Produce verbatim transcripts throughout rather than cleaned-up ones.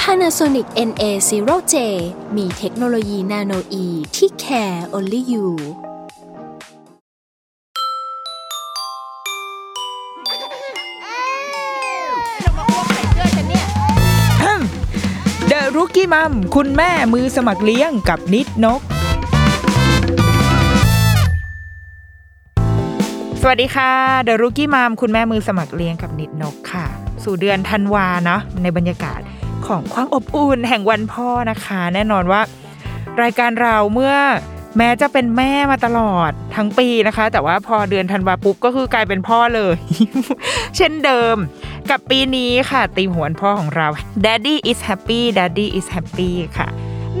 Panasonic เอ็น เอ ศูนย์ เจ มีเทคโนโลยีนาโนอีที่ Care Only You เดอะรุกกี้มัมคุณแม่มือสมัครเลี้ยงกับนิดนกสวัสดีค่ะเดอะรุกกี้มัมคุณแม่มือสมัครเลี้ยงกับนิดนกค่ะสู่เดือนธันวาเนาะในบรรยากาศของความอบอุ่นแห่งวันพ่อนะคะแน่นอนว่ารายการเราเมื่อแม้จะเป็นแม่มาตลอดทั้งปีนะคะแต่ว่าพอเดือนธันวาปุ๊บก็คือกลายเป็นพ่อเลย เช่นเดิมกับปีนี้ค่ะธีมหัววันพ่อของเรา Daddy is Happy Daddy is Happy ค่ะ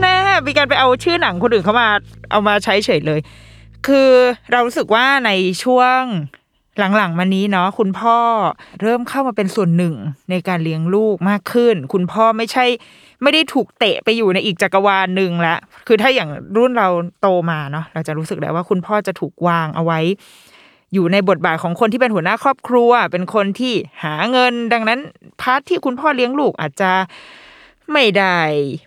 แน่มีการไปเอาชื่อหนังคนอื่นเข้ามาเอามาใช้เฉยเลยคือเรารู้สึกว่าในช่วงหลังๆมานี้เนาะคุณพ่อเริ่มเข้ามาเป็นส่วนหนึ่งในการเลี้ยงลูกมากขึ้นคุณพ่อไม่ใช่ไม่ได้ถูกเตะไปอยู่ในอีกจักรวาลหนึ่งละคือถ้าอย่างรุ่นเราโตมาเนาะเราจะรู้สึกได้ว่าคุณพ่อจะถูกวางเอาไว้อยู่ในบทบาทของคนที่เป็นหัวหน้าครอบครัวเป็นคนที่หาเงินดังนั้นพาร์ทที่คุณพ่อเลี้ยงลูกอาจจะไม่ได้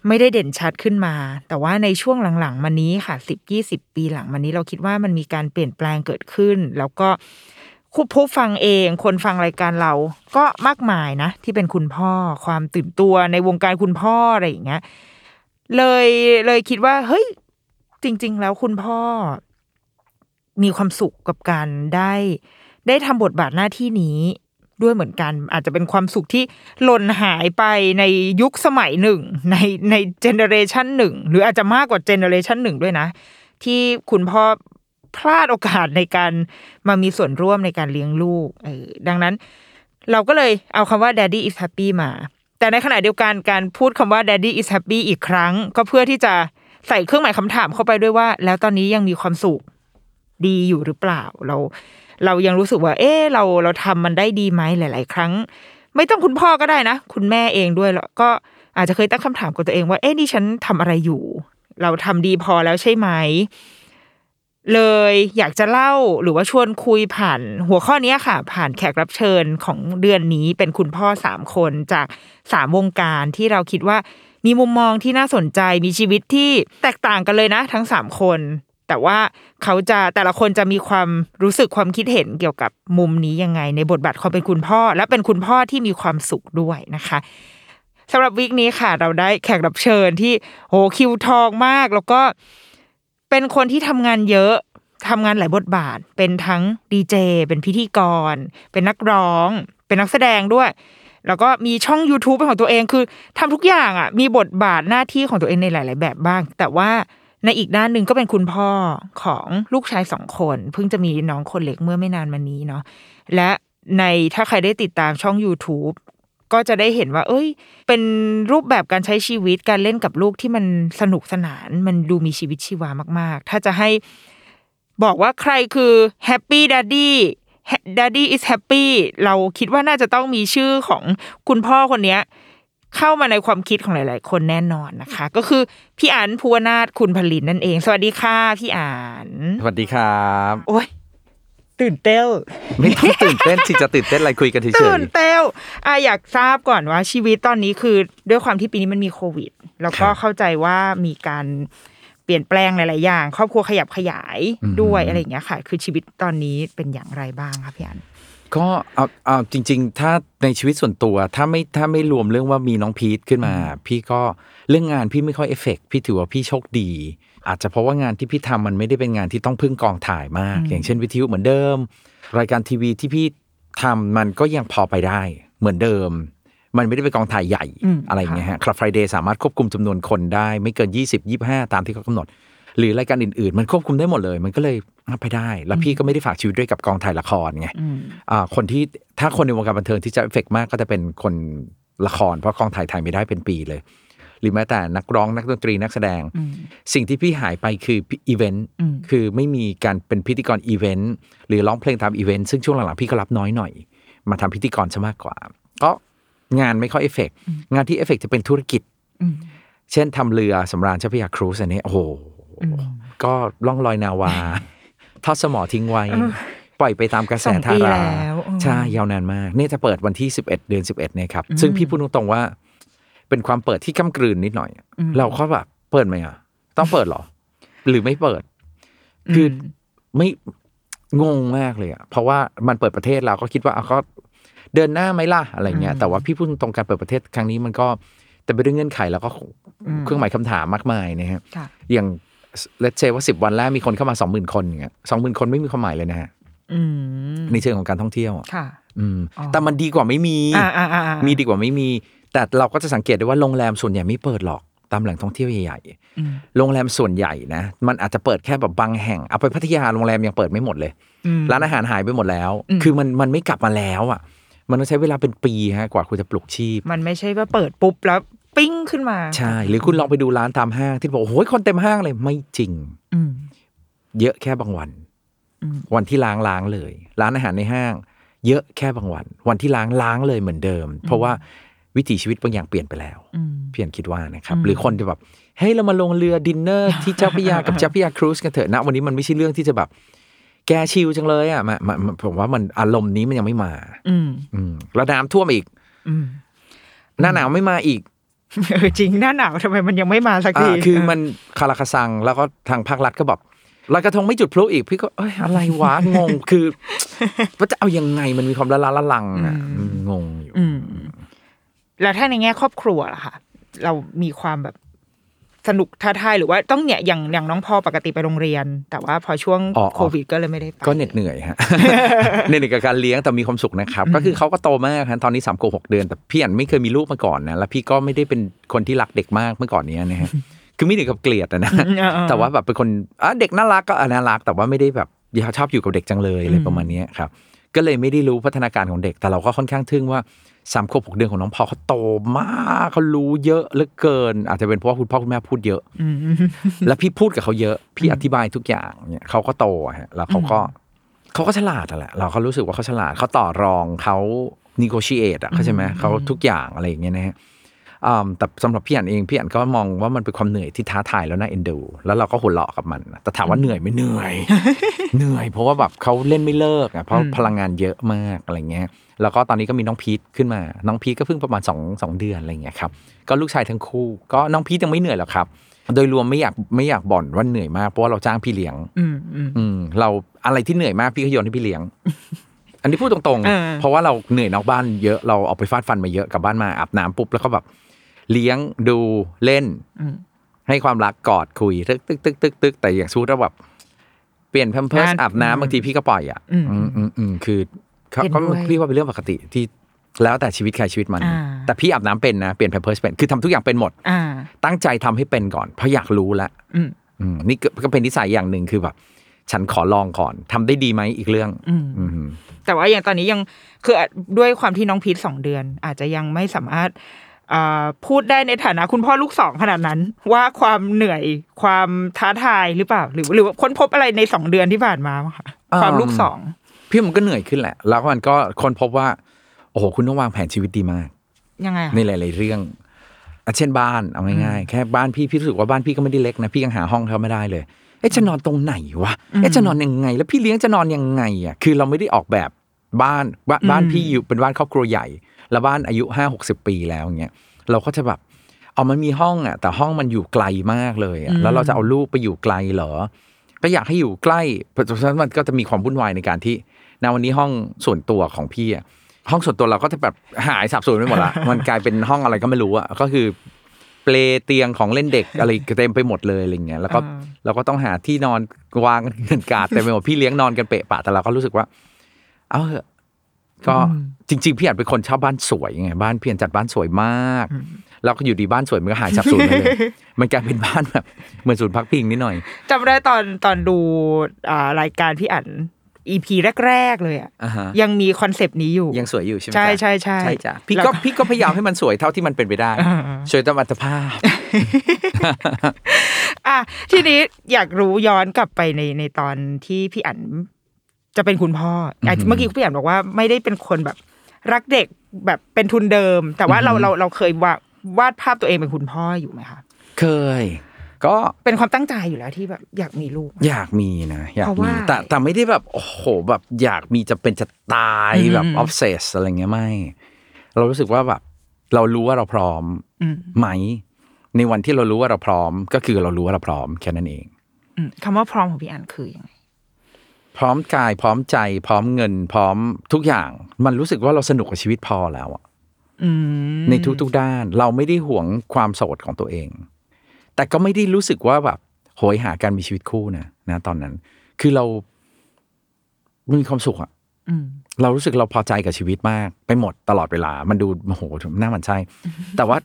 ไม่ได้เด่นชัดขึ้นมาแต่ว่าในช่วงหลังๆมานี้ค่ะสิบยี่สิบปีหลังมานี้เราคิดว่ามันมีการเปลี่ยนแปลงเกิดขึ้นแล้วก็คุณผู้ฟังเองคนฟังรายการเราก็มากมายนะที่เป็นคุณพ่อความตื่นตัวในวงการคุณพ่ออะไรอย่างเงี้ยเลยเลยคิดว่าเฮ้ยจริงๆแล้วคุณพ่อมีความสุขกับการได้ได้ทำบทบาทหน้าที่นี้ด้วยเหมือนกันอาจจะเป็นความสุขที่หล่นหายไปในยุคสมัยหนึ่งในในเจเนอเรชันหนึ่งหรืออาจจะมากกว่าเจเนอเรชันหนึ่งด้วยนะที่คุณพ่อพลาดโอกาสในการมามีส่วนร่วมในการเลี้ยงลูกเออดังนั้นเราก็เลยเอาคำว่า Daddy is Happy มาแต่ในขณะเดียวกันการพูดคำว่า Daddy is Happy อีกครั้งก็เพื่อที่จะใส่เครื่องหมายคำถามเข้าไปด้วยว่าแล้วตอนนี้ยังมีความสุขดีอยู่หรือเปล่าเราเรายังรู้สึกว่าเออเราเราทำมันได้ดีไหมหลายๆครั้งไม่ต้องคุณพ่อก็ได้นะคุณแม่เองด้วยแล้วก็อาจจะเคยตั้งคำถามกับตัวเองว่าเอ๊ะนี่ฉันทำอะไรอยู่เราทำดีพอแล้วใช่ไหมเลยอยากจะเล่าหรือว่าชวนคุยผ่านหัวข้อนี้ค่ะผ่านแขกรับเชิญของเดือนนี้เป็นคุณพ่อสามคนจากสามวงการที่เราคิดว่ามีมุมมองที่น่าสนใจมีชีวิตที่แตกต่างกันเลยนะทั้งสามคนแต่ว่าเขาจะแต่ละคนจะมีความรู้สึกความคิดเห็นเกี่ยวกับมุมนี้ยังไงในบทบาทความเป็นคุณพ่อและเป็นคุณพ่อที่มีความสุขด้วยนะคะสำหรับวีคนี้ค่ะเราได้แขกรับเชิญที่โหคิวทองมากแล้วก็เป็นคนที่ทำงานเยอะทำงานหลายบทบาทเป็นทั้งดีเจเป็นพิธีกรเป็นนักร้องเป็นนักแสดงด้วยแล้วก็มีช่อง YouTube เป็นของตัวเองคือทำทุกอย่างอ่ะมีบทบาทหน้าที่ของตัวเองในหลายๆแบบบ้างแต่ว่าในอีกด้านหนึ่งก็เป็นคุณพ่อของลูกชายสองคนเพิ่งจะมีน้องคนเล็กเมื่อไม่นานมานี้เนาะและในถ้าใครได้ติดตามช่อง YouTubeก็จะได้เห็นว่าเอ้ยเป็นรูปแบบการใช้ชีวิตการเล่นกับลูกที่มันสนุกสนานมันดูมีชีวิตชีวามากๆถ้าจะให้บอกว่าใครคือ Happy Daddy Daddy is Happy เราคิดว่าน่าจะต้องมีชื่อของคุณพ่อคนเนี้ยเข้ามาในความคิดของหลายๆคนแน่นอนนะคะก็คือพี่อั๋นภูวนาถคุณผลินนั่นเองสวัสดีค่ะพี่อั๋นสวัสดีครับโอ๊ยตื่นเต้นไม่ต้องตื่นเต้นที่จะตื่นเต้นอะไรคุยกันเฉยๆตื่นเต้นอ่ะอยากทราบก่อนว่าชีวิตตอนนี้คือด้วยความที่ปีนี้มันมีโควิดแล้วก็เข้าใจว่ามีการเปลี่ยนแปลงหลายๆอย่างครอบครัวขยับขยายด้วยอะไรอย่างเงี้ยค่ะคือชีวิตตอนนี้เป็นอย่างไรบ้างคะพี่อันก็เอาเอาจริงๆถ้าในชีวิตส่วนตัวถ้าไม่ถ้าไม่รวมเรื่องว่ามีน้องพีทขึ้นมาพี่ก็เรื่องงานพี่ไม่ค่อยเอฟเฟกต์พี่ถือว่าพี่โชคดีอาจจะเพราะว่างานที่พี่ทำมันไม่ได้เป็นงานที่ต้องพึ่งกองถ่ายมากอย่างเช่นวิทยุเหมือนเดิมรายการทีวีที่พี่ทำมันก็ยังพอไปได้เหมือนเดิมมันไม่ได้เป็นกองถ่ายใหญ่อะไรอย่างเงี้ยฮะคลับ Friday สามารถควบคุมจำนวนคนได้ไม่เกินยี่สิบ ยี่สิบห้าตามที่เขากำหนดหรือรายการอื่นๆมันควบคุมได้หมดเลยมันก็เลยไปได้แล้วพี่ก็ไม่ได้ฝากชีวิตด้วยกับกองถ่ายละครไงอ่าคนที่ถ้าคนในวงการบันเทิงที่จะเอฟเฟกต์มากก็จะเป็นคนละครเพราะกองถ่ายถ่ายไม่ได้เป็นปีเลย รือแม้แต่นักร้องนักดนตรีนักแสดงสิ่งที่พี่หายไปคืออีเวนต์คือไม่มีการเป็นพิธีกรอีเวนต์หรือร้องเพลงตามอีเวนต์ซึ่งช่วงหลังๆพี่ก็รับน้อยหน่อยมาทำพิธีกรซะมากกว่าก็งานไม่ค่อยเอฟเฟกต์งานที่เอฟเฟกต์จะเป็นธุรกิจเช่นทำเรือสำราญเจ้าพระยาครูซอันนี้โอ้โหก็ล่องลอยนาวาทอดสมอทิ้งไว้ปล่อยไปตามกระแสทาราใช่ยาวนานมากนี่จะเปิดวันที่สิบเอ็ดเดือนสิบเอ็ดเนี่ยครับซึ่งพี่พูดตรงๆว่าเป็นความเปิดที่ก้ำกลืนนิดหน่อยเราก็แบบเปิดไหมอ่ะต้องเปิดหรอหรือไม่เปิดคือไม่งงมากเลยอ่ะเพราะว่ามันเปิดประเทศเราก็คิดว่าก็เดินหน้าไหมล่ะอะไรเงี้ยแต่ว่าพี่พูดตรงการเปิดประเทศครั้งนี้มันก็แต่ไปด้วยเงื่อนไขแล้วก็เครื่องหมายคำถามมากมายนะฮะอย่างlet's say ว่าสิบวันแรกมีคนเข้ามา สองหมื่น คนอย่างเงี้ย สองหมื่น คนไม่มีความหมายเลยนะฮะในเชิงของการท่องเที่ยวค่ะอืมแต่มันดีกว่าไม่มีมีดีกว่าไม่มีแต่เราก็จะสังเกตได้ว่าโรงแรมส่วนใหญ่ไม่เปิดหรอกตามแหล่งท่องเที่ยวใหญ่ๆโรงแรมส่วนใหญ่นะมันอาจจะเปิดแค่แบบบางแห่งเอาไปพัทยาโรงแรมยังเปิดไม่หมดเลยร้านอาหารหายไปหมดแล้วคือมันมันไม่กลับมาแล้วอ่ะมันต้องใช้เวลาเป็นปีฮะกว่าคุณจะปลุกชีพมันไม่ใช่ว่าเปิดปุ๊บแล้วปิ้งขึ้นมาใช่หรือคุณลองไปดูร้านตามห้างที่บอกโอ้ยคนเต็มห้างเลยไม่จริงเยอะแค่บางวันวันที่ล้างล้างเลยร้านอาหารในห้างเยอะแค่บางวันวันที่ล้างล้างเลยเหมือนเดิมเพราะว่าวิถีชีวิตบางอย่างเปลี่ยนไปแล้วเพียงคิดว่านะครับหรือคนจะแบบเฮ้ยเรามาลงเรือดินเนอร์ที่เจ้าพระยากับเจ้าพระยาครูซกันเถอะนะวันนี้มันไม่ใช่เรื่องที่จะแบบแกชิลจังเลยอ่ะผมว่ามันอารมณ์นี้มันยังไม่มาแล้วน้ำท่วมอีกหน้าหนาวไม่มาอีกเออจริงหน้าหนาวทำไมมันยังไม่มาสักทีคือมันคาราคาซังแล้วก็ทางภาครัฐก็แบบลอยกระทงไม่จุดพลุอีกพี่ก็เอ้ยอะไรวะงงคือว่าจะเอายังไงมันมีความละละละลังนะงงอยู่แล้วถ้าในแง่ครอบครัวล่ะค่ะเรามีความแบบสนุกท้าทายหรือว่าต้องเนี่ยอย่างอย่างน้องพ่อปกติไปโรงเรียนแต่ว่าพอช่วงโควิดก็เลยไม่ได้ไปก็เหน็ดเหนื่อยฮะเหนื่อยกับการเลี้ยงแต่มีความสุขนะครับก็คือเขาก็โตมากฮะตอนนี้สามขวบหกเดือนแต่พี่อันไม่เคยมีลูกมาก่อนนะแล้วพี่ก็ไม่ได้เป็นคนที่รักเด็กมากเมื่อก่อนนี้นะฮะคือไม่ถึงกับเกลียดนะแต่ว่าแบบเป็นคนอ่ะเด็กน่ารักก็น่ารักแต่ว่าไม่ได้แบบชอบอยู่กับเด็กจังเลยอะไรประมาณนี้ครับก็เลยไม่ได้รู้พัฒนาการของเด็กแต่เราก็ค่อนข้างทึ่งว่าสามขวบหกเดือนของน้องพอเขาโตมากเขารู้เยอะเหลือเกินอาจจะเป็นเพราะว่าคุณพ่อคุณแม่พูดเยอะ แล้วพี่พูดกับเขาเยอะพี่อธิบายทุกอย่างเนี่ยเขาก็โตฮะแล้วเขาก็ เขาก็ฉลาดแหละเราก็รู้สึกว่าเขาฉลาดเขาต่อรองเขา negotiate อ่ะ เข้าใจไหมเขาทุกอย่างอะไรอย่างเงี้ยนะฮะแต่สำหรับพี่อันเองพี่อันก็มองว่ามันเป็นความเหนื่อยที่ท้าทายแล้วน่าเอ็นดูแล้วเราก็หัวเราะกับมันแต่ถามว่าเหนื่อยไม่เหนื่อยเหนื่อยเพราะว่าแบบเขาเล่นไม่เลิกอ่ะเพราะพลังงานเยอะมากอะไรเงี้ยแล้วก็ตอนนี้ก็มีน้องพีทขึ้นมาน้องพีทก็เพิ่งประมาณสอง สองเดือนอะไรเงี้ยครับก็ลูกชายทั้งคู่ก็น้องพีทยังไม่เหนื่อยหรอกครับโดยรวมไม่อยากไม่อยากบ่นว่าเหนื่อยมากเพราะว่าเราจ้างพี่เลี้ยงอืมเราอะไรที่เหนื่อยมากพี่ก็โยนให้พี่เลี้ยงอันนี้พูดตรงๆเพราะว่าเราเหนื่อยนอกบ้านเยอะเราเอาไปฟาดฟันมาเยอะกลับบ้านมาอาบน้ำปุ๊บแล้วก็แบบเลี้ยงดูเล่นให้ความรักกอดคุยตึกตึกตึกตึกตึกแต่อย่างสู้เราแบบเปลี่ยนแพมเพิร์สอาบน้ำบางทีพี่ก็ปล่อยอ่ะอืมอืมอืมคือเขาก็พี่ว่าเป็นเรื่องปกติที่แล้วแต่ชีวิตใครชีวิตมันแต่พี่อาบน้ำเป็นนะเปลี่ยนแพมเพิร์สเป็นคือทำทุกอย่างเป็นหมดตั้งใจทำให้เป็นก่อนเพราะอยากรู้ละอืมนี่ก็เป็นนิสัยอย่างนึงคือแบบฉันขอลองก่อนทำได้ดีไหมอีกเรื่องแต่ว่าอย่างตอนนี้ยังคือด้วยความที่น้องพีทสองเดือนอาจจะยังไม่สามารถพูดได้ในฐานะคุณพ่อลูกสองขนาดนั้นว่าความเหนื่อยความท้าทายหรือเปล่าหรือหรือค้นพบอะไรในสองเดือนที่ผ่านมาค่ะความลูกสองพี่มันก็เหนื่อยขึ้นแหละแล้วมันก็ค้นพบว่าโอ้โหคุณต้องวางแผนชีวิตดีมากยังไงในหลายๆเรื่องเช่นบ้านเอาง่ายๆแค่บ้านพี่พี่รู้สึกว่าบ้านพี่ก็ไม่ได้เล็กนะพี่ยังหาห้องเขาไม่ได้เลยเอ๊ะจะนอนตรงไหนวะเอ๊ะจะนอนยังไงแล้วพี่เลี้ยงจะนอนยังไงอ่ะคือเราไม่ได้ออกแบบบ้านบ้านพี่อยู่เป็นบ้านครอบครัวใหญ่แล้วบ้านอายุ ห้าหกสิบ ปีแล้วอย่างเงี้ยเราก็จะแบบเอามันมีห้องอ่ะแต่ห้องมันอยู่ไกลมากเลยอ่ะแล้วเราจะเอาลูกไปอยู่ไกลเหรอก็อยากให้อยู่ใกล้เพราะฉะนั้นมันก็จะมีความวุ่นวายในการที่ณวันนี้ห้องส่วนตัวของพี่อ่ะห้องส่วนตัวเราก็จะแบบหายสับสนไปหมดละมันกลายเป็นห้องอะไรก็ไม่รู้อ่ะก็คือเปลเตียงของเล่นเด็กอะไรเต็มไปหมดเลยอะไรเงี้ยแล้วก็เราก็ต้องหาที่นอนวางเงินกาดเต็มไปหมดพี่เลี้ยงนอนกันเปะปะแต่เราก็รู้สึกว่าเอ้าก็จริงๆพี่อันเป็นคนชอบบ้านสวยไงบ้านพี่อันจัดบ้านสวยมากเราก็อยู่ดีบ้านสวยมันก็หายสับสนไปเลยมันกลายเป็นบ้านแบบเหมือนศูนย์พักพิงนิดหน่อยจำได้ตอนตอนดูรายการพี่อัน อี พี แรกๆเลยอ่ะ uh-huh. ยังมีคอนเซปต์นี้อยู่ยังสวยอยู่ใช่ไหมใช่ใช่ใช่จ้ะพี่ก็พี่ก็พยายามให้มันสวยเท่าที่มันเป็นไปได้สวยตามอัตภาพอ่ะทีนี้อยากรู้ย้อนกลับไปในในตอนที่พี่อั๋นจะเป็นคุณพ่อเมื่อกี้พี่อั๋นบอกว่าไม่ได้เป็นคนแบบรักเด็กแบบเป็นทุนเดิมแต่ว่าเราเราเราเคยวาดวาดภาพตัวเองเป็นคุณพ่ออยู่ไหมคะเคยก็เป็นความตั้งใจอยู่แล้วที่แบบอยากมีลูกอยากมีนะอยากมีแต่แต่ไม่ได้แบบโอ้โหแบบอยากมีจะเป็นจะตายแบบออฟเซสอะไรเงี้ยไม่เรารู้สึกว่าแบบเรารู้ว่าเราพร้อมไหมในวันที่เรารู้ว่าเราพร้อมก็คือเรารู้ว่าเราพร้อมแค่นั้นเองคำว่าพร้อมของพี่อั๋นคือยังไงพร้อมกายพร้อมใจพร้อมเงินพร้อมทุกอย่างมันรู้สึกว่าเราสนุกกับชีวิตพอแล้วอ่ะในทุกๆด้านเราไม่ได้หวงความโสดของตัวเองแต่ก็ไม่ได้รู้สึกว่าแบบโหยหาการมีชีวิตคู่นะนะตอนนั้นคือเรามีความสุขอ่ะเรารู้สึกเราพอใจกับชีวิตมากไปหมดตลอดเวลามันดูโอ้โหหน้ามันใช่แต่ว่า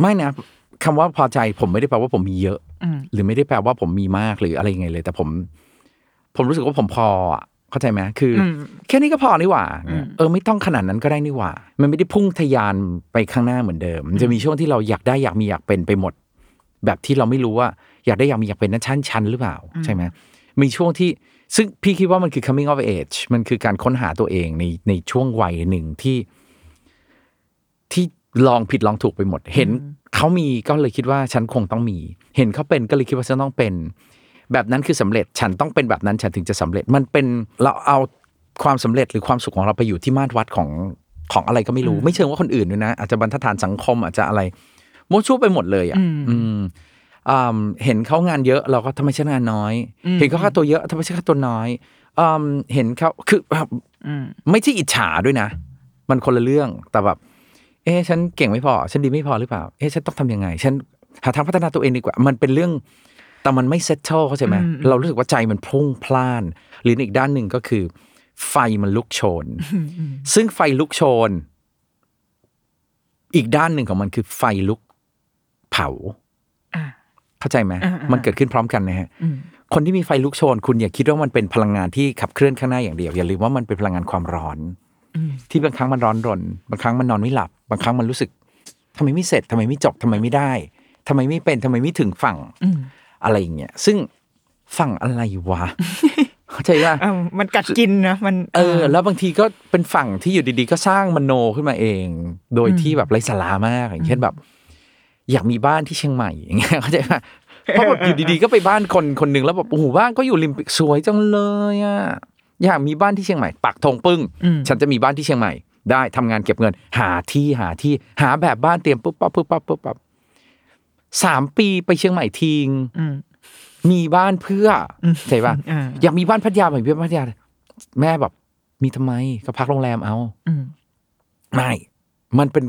ไม่นะคำว่าพอใจผมไม่ได้แปลว่าผมมีเยอะหรือไม่ได้แปลว่าผมมีมากหรืออะไรยังไงเลยแต่ผมผมรู้สึกว่าผมพออ่ะเข้าใจไหมคือแค่นี้ก็พอนี่หว่าเออไม่ต้องขนาดนั้นก็ได้นี่หว่ามันไม่ได้พุ่งทะยานไปข้างหน้าเหมือนเดิมมันจะมีช่วงที่เราอยากได้อยากมีอยากเป็นไปหมดแบบที่เราไม่รู้ว่าอยากได้อยากมีอยากเป็นนั้นชั้นชั้นหรือเปล่าใช่ไหมมีช่วงที่ซึ่งพี่คิดว่ามันคือ coming of age มันคือการค้นหาตัวเองในในช่วงวัยหนึ่งที่ที่ลองผิดลองถูกไปหมดเห็นเขามีก็เลยคิดว่าฉันคงต้องมีเห็นเขาเป็นก็เลยคิดว่าฉันต้องเป็นแบบนั้นคือสำเร็จฉันต้องเป็นแบบนั้นฉันถึงจะสำเร็จมันเป็นเราเอาความสำเร็จหรือความสุขของเราไปอยู่ที่มาตรวัดของของอะไรก็ไม่รู้ไม่เชิงว่าคนอื่นด้วยนะอาจจะบรรทัดฐานสังคมอาจจะอะไรโม้ชั่วไปหมดเลยอ่ะเห็นเขางานเยอะเราก็ทำไมฉันงานน้อยเห็นเขาค่าตัวเยอะทำไมฉันค่าตัวน้อยเห็นเขาคือไม่ใช่อิจฉาด้วยนะมันคนละเรื่องแต่แบบเอ๊ะฉันเก่งไม่พอฉันดีไม่พอหรือเปล่าเอ๊ะฉันต้องทำยังไงฉันหาทางพัฒนาตัวเองดีกว่ามันเป็นเรื่องแต่มันไม่เซตเทิลเข้าใจไหมเรารู้สึกว่าใจมันพุ่งพล่านหรืออีกด้านหนึ่งก็คือไฟมันลุกโชนซึ่งไฟลุกโชนอีกด้านหนึ่งของมันคือไฟลุกเผาเข้าใจไหมมันเกิดขึ้นพร้อมกันนะฮะคนที่มีไฟลุกโชนคุณอย่าคิดว่ามันเป็นพลังงานที่ขับเคลื่อนข้างหน้าอย่างเดียวอย่าลืมว่ามันเป็นพลังงานความร้อนที่บางครั้งมันร้อนรนบางครั้งมันนอนไม่หลับบางครั้งมันรู้สึกทำไมไม่เสร็จทำไมไม่จบทำไมไม่ได้ทำไมไม่เป็นทำไมไม่ถึงฝั่งอะไรอย่างเงี้ยซึ่งฝั่งอะไรวะเข้าใจว่ามันกัดกินนะมันเออแล้วบางทีก็เป็นฝั่งที่อยู่ดีๆก็สร้างมโนขึ้นมาเองโดยที่แบบไร้สาระมากอย่างเช่นแบบอยากมีบ้านที่เชียงใหม่อย่างเงี้ยเข้าใจป่ะเพราะแบบอยู่ดีๆก็ไปบ้านคนคนนึงแล้วแบบโอ้โหบ้านก็อยู่ริมสวยจังเลยอ่ะอยากมีบ้านที่เชียงใหม่ปักธงปึ้งฉันจะมีบ้านที่เชียงใหม่ได้ทำงานเก็บเงินหาที่หาที่หาแบบบ้านเตรียมปุ๊บปั๊บปุ๊บปั๊บปุ๊บปั๊บสามปีไปเชียงใหม่ทิ้งมีบ้านเพื่อใช่ป่ะอยากมีบ้านพัทยาเหมือนพี่พัทยาแม่แบบมีทำไมก็พักโรงแรมเอาไม่มันเป็น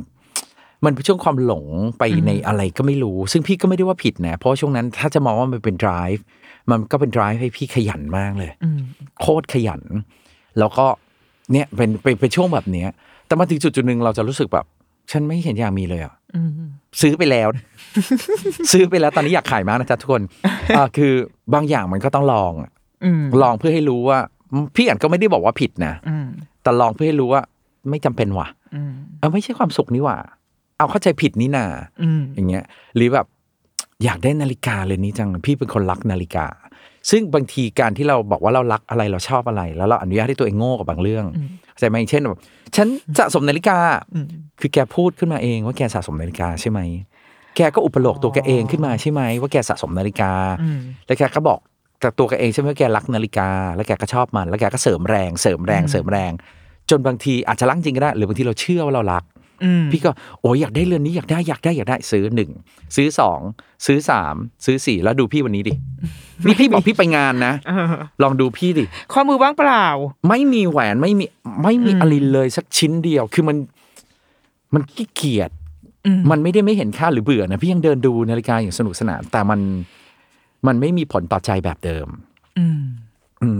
มันเป็นช่วงความหลงไปในอะไรก็ไม่รู้ซึ่งพี่ก็ไม่ได้ว่าผิดนะเพราะช่วงนั้นถ้าจะมองว่ามันเป็น drive มันก็เป็น drive ให้พี่ขยันมากเลยโคตรขยันแล้วก็เนี่ยเป็นเป็นช่วงแบบเนี้ยแต่มาถึงจุดจุดนึงเราจะรู้สึกแบบฉันไม่เห็นอยากมีเลยอ่ะซื้อไปแล้ว ซื้อไปแล้วตอนนี้อยากขายมากนะจ๊ะทุกคนอ่าคือบางอย่างมันก็ต้องลองลองเพื่อให้รู้ว่าพี่อั๋นก็ไม่ได้บอกว่าผิดนะแต่ลองเพื่อให้รู้ว่าไม่จำเป็นว่ะเออไม่ใช่ความสุขนี่ว่ะเอาเข้าใจผิดนี่นาอย่างเงี้ยหรือแบบอยากได้นาฬิกาเลยนี้จังพี่เป็นคนรักนาฬิกาซึ่งบางทีการที่เราบอกว่าเรารักอะไรเราชอบอะไรแล้วเราอนุญาตให้ตัวเองโง่กับบางเรื่องใช่ไหมเช่นแบบฉันสะสมนาฬิกาคือแกพูดขึ้นมาเองว่าแกสะสมนาฬิกาใช่ไหมแกก็อุปโลกตัวแกเองขึ้นมาใช่ไหมว่าแกสะสมนาฬิกาแล้วแกก็บอกกับตัวแกเองใช่ไหมว่าแกรักนาฬิกาแล้วแกก็ชอบมันแล้วแกก็เสริมแรงเสริมแรงเสริมแรงจนบางทีอาจจะรักจริงก็ได้หรือบางทีเราเชื่อว่าเรารักพี่ก็โอ้ยอยากได้เรือนนี้อยากได้อยากได้อยากได้ซื้อหนึ่งซื้อสองซื้อสามซื้อสี่แล้วดูพี่วันนี้ดินี่พี่บอกพี่ไปงานนะลองดูพี่ดิข้อมือว่างเปล่าไม่มีแหวนไม่มีไม่มีอะไรเลยสักชิ้นเดียวคือมันมันขี้เกียจมันไม่ได้ไม่เห็นค่าหรือเบื่อนะพี่ยังเดินดูนาฬิกาอย่างสนุกสนานแต่มันมันไม่มีผลต่อใจแบบเดิมอืม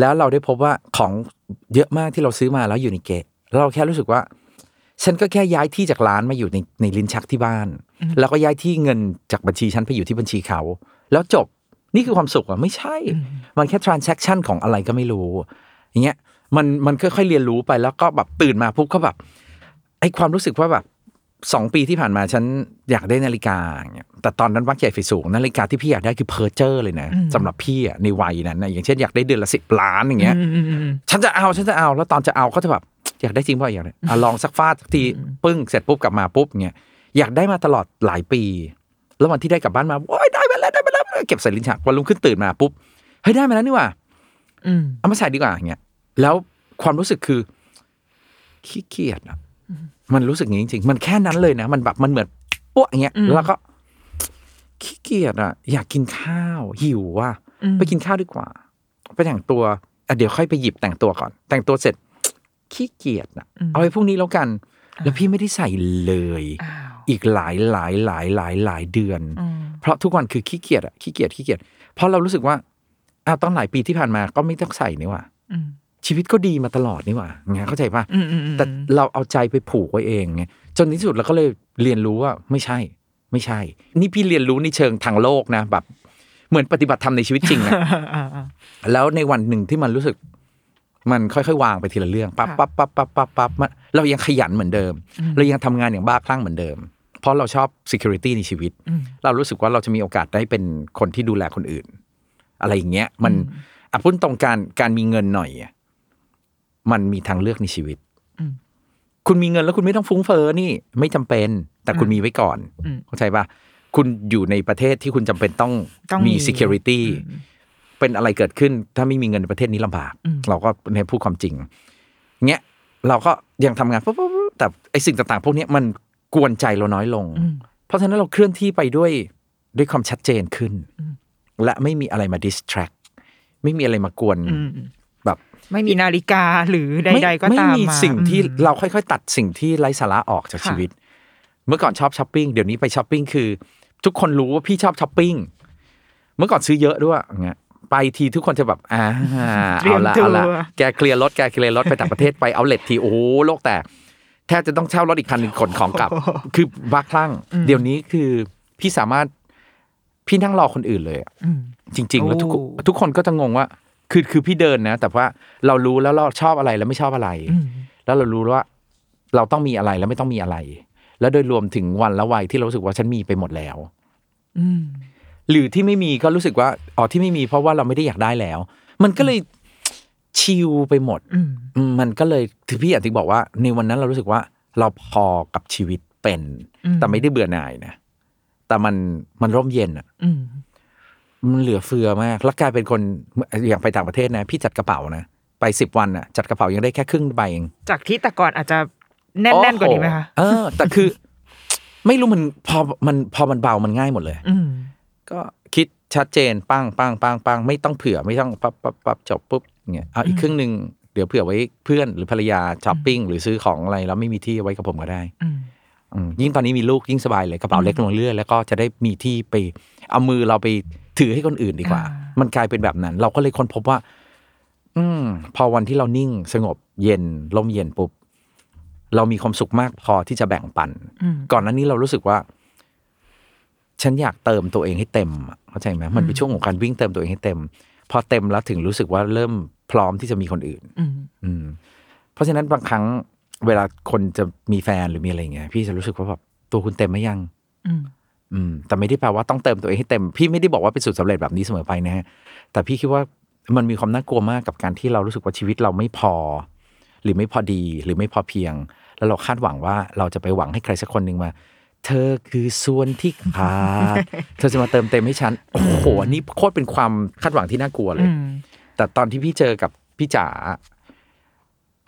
แล้วเราได้พบว่าของเยอะมากที่เราซื้อมาแล้วอยู่ในเกะเราแค่รู้สึกว่าฉันก็แค่ย้ายที่จากร้านมาอยู่ในในลิ้นชักที่บ้านแล้วก็ย้ายที่เงินจากบัญชีฉันไปอยู่ที่บัญชีเขาแล้วจบนี่คือความสุขอ่ะไม่ใช่มันแค่ transaction ของอะไรก็ไม่รู้ อย่างเงี้ยมันมันค่อยๆเรียนรู้ไปแล้วก็แบบตื่นมาปุ๊บก็แบบไอ้ความรู้สึกว่าแบบสองปีที่ผ่านมาฉันอยากได้นาฬิกาอย่างเงี้ยแต่ตอนนั้นวักใหญ่ไฟสูงนาฬิกาที่พี่อยากได้คือเพอร์เจอร์เลยนะสำหรับพี่อ่ะในวัยนั้นนะอย่างเช่นอยากได้เดือนละสิบล้านอย่างเงี้ยฉันจะเอาฉันจะเอาแล้วตอนจะเอาก็จะแบบอยากได้จริงป่ะอย่างเงี้ยอ่ะลองสักฟาดสักทีปึ้งเสร็จปุ๊บกลับมาปุ๊บเงี้ยอยากได้มาตลอดหลายปีแล้ววันที่ได้กลับบ้านมาโอ๊ยได้มาแล้วได้มาแล้วเก็บใส่ลิ้นชักวันรุ่งขึ้นตื่นมาปุ๊บเฮ้ยได้มาแล้วนี่หว่าอืมเอามาใส่ดีกว่าอย่างเงี้ยแล้วความรู้สึกคือขี้เกียจอ่ะมันรู้สึกอย่างนี้จริงๆมันแค่นั้นเลยนะมันแบบมันเหมือนปั๊วอย่างเงี้ยแล้วก็ขี้เกียจอ่ะอยากกินข้าวหิวว่ะไปกินข้าวดีกว่าไปแต่งตัวอ่ะเดี๋ยวค่อยไปหยิบแต่งตัวก่อนแต่งตัวเสร็จขี้เกียจอ่ะเอาไอ้พวกนี้แล้วกันแล้วพี่ไม่ได้ใส่เลยอีกหลายหลายหลายหลายหลายเดือนเพราะทุกวันคือขี้เกียจอ่ะขี้เกียจขี้เกียจเพราะเรารู้สึกว่าอ้าวตอนหลายปีที่ผ่านมาก็ไม่ต้องใส่นี่ว่ะชีวิตก็ดีมาตลอดนี่หว่าไงเข้าใจป่ะแต่เราเอาใจไปผูกไว้เองไงจนที่สุดเราก็เลยเรียนรู้ว่าไม่ใช่ไม่ใช่นี่พี่เรียนรู้ในเชิงทางโลกนะแบบเหมือนปฏิบัติธรรมในชีวิตจริงนะแล้วในวันหนึ่งที่มันรู้สึกมันค่อยๆวางไปทีละเรื่องปั๊บปั๊บปั๊บปั๊บปั๊บปั๊บเรายังขยันเหมือนเดิมเรายังทำงานอย่างบ้าคลั่งเหมือนเดิมเพราะเราชอบ security ในชีวิตเรารู้สึกว่าเราจะมีโอกาสได้เป็นคนที่ดูแลคนอื่นอะไรอย่างเงี้ยมันอ่ะพูดตรงการการมีเงินหน่อยมันมีทางเลือกในชีวิตคุณมีเงินแล้วคุณไม่ต้องฟุ้งเฟ้อนี่ไม่จำเป็นแต่คุณมีไว้ก่อนเข้าใจป่ะคุณอยู่ในประเทศที่คุณจำเป็นต้องมี security เป็นอะไรเกิดขึ้นถ้าไม่มีเงินในประเทศนี้ลำบากเราก็ให้พูดความจริงเงี้ยเราก็ยังทำงานปุ๊บแต่ไอสิ่งต่างๆพวกนี้มันกวนใจเราน้อยลงเพราะฉะนั้นเราเคลื่อนที่ไปด้วยด้วยความชัดเจนขึ้นและไม่มีอะไรมา distract ไม่มีอะไรมากวนแบบไม่มีนาฬิกาหรือใดๆก็ตามมาไม่มีสิ่งที่เราค่อยๆตัดสิ่งที่ไร้สาระออกจากชีวิตเมื่อก่อนชอบช้อปปิ้งเดี๋ยวนี้ไปช้อปปิ้งคือทุกคนรู้ว่าพี่ชอบช้อปปิ้งเมื่อก่อนซื้อเยอะด้วยอย่างเงี้ยไปทีทุกคนจะแบบอ่าเอาละเอาละแกเคลียร์รถแกเคลียร์รถไปต่างประเทศไปเอาเลททีโอ้โลกแต่แทบจะต้องเช่ารถอีกคันนึงขนของกลับคือบ้าคลั่งเดี๋ยวนี้คือพี่สามารถพี่นั่งรอคนอื่นเลยจริงๆแล้วทุกทุกคนก็จะงงว่าคือคือพี่เดินนะแต่ว่าเรารู้แล้วเราชอบอะไรแล้วไม่ชอบอะไรแล้วเรารู้ว่าเราต้องมีอะไรแล้วไม่ต้องมีอะไรแล้วโดยรวมถึงวันและวัยที่เรารู้สึกว่าฉันมีไปหมดแล้วหรือที่ไม่มีก็รู้สึกว่าอ๋อที่ไม่มีเพราะว่าเราไม่ได้อยากได้แล้วมันก็เลยชิลไปหมดมันก็เลยที่พี่อยากจะบอกว่าในวันนั้นเรารู้สึกว่าเราพอกับชีวิตเป็นแต่ไม่ได้เบื่อหน่ายนะแต่มันมันร่มเย็นอ่ะมันเหลือเฟือมากแล้วกลายเป็นคนอย่างไปต่างประเทศนะพี่จัดกระเป๋านะไปสิบวันน่ะจัดกระเป๋ายังได้แค่ครึ่งใบเองจากที่แต่ก่อนอาจจะแน่นๆกว่านี้มั้ยคะเออแต่คือไม่รู้มันพอมันพอมันเบามันง่ายหมดเลยก็คิดชัดเจนปังปังปังปังไม่ต้องเผื่อไม่ต้องปั๊บปั๊บปั๊บจบปุ๊บเงี้ยเอาอีกครึ่งนึงเดี๋ยวเผื่อไว้เพื่อนหรือภรรยาช้อปปิ้งหรือซื้อของอะไรแล้วไม่มีที่ไว้กับผมก็ได้ยิ่งตอนนี้มีลูกยิ่งสบายเลยกระเป๋าเล็กลงเรื่อยแล้วก็จะได้มีที่ไปเอามือเราไปถือให้คนอื่นดีกว่ามันกลายเป็นแบบนั้นเราก็เลยค้นพบว่าอืมพอวันที่เรานิ่งสงบเย็นลมเย็นปุ๊บเรามีความสุขมากพอที่จะแบ่งปันก่อนหน้านี้เรารู้สึกว่าฉันอยากเติมตัวเองให้เต็มเข้าใจไหมมันเป็นช่วงของการวิ่งเติมตัวเองให้เต็มพอเต็มแล้วถึงรู้สึกว่าเริ่มพร้อมที่จะมีคนอื่นอืมเพราะฉะนั้นบางครั้งเวลาคนจะมีแฟนหรือมีอะไรเงี้ยพี่จะรู้สึกว่าแบบตัวคุณเต็มไหมยังอืมแต่ไม่ได้แปลว่าต้องเติมตัวเองให้เต็มพี่ไม่ได้บอกว่าเป็นสูตรสำเร็จแบบนี้เสมอไปนะฮะแต่พี่คิดว่ามันมีความน่ากลัวมากกับการที่เรารู้สึกว่าชีวิตเราไม่พอหรือไม่พอดีหรือไม่พอเพียงแล้วเราคาดหวังว่าเราจะไปหวังให้ใครสักคนนึงมาเธอคือส่วนที่ขาดเธอจะมาเติมเต็มให้ฉันโอ้โหนี่โคตรเป็นความคาดหวังที่น่ากลัวเลยแต่ตอนที่พี่เจอกับพี่จ๋า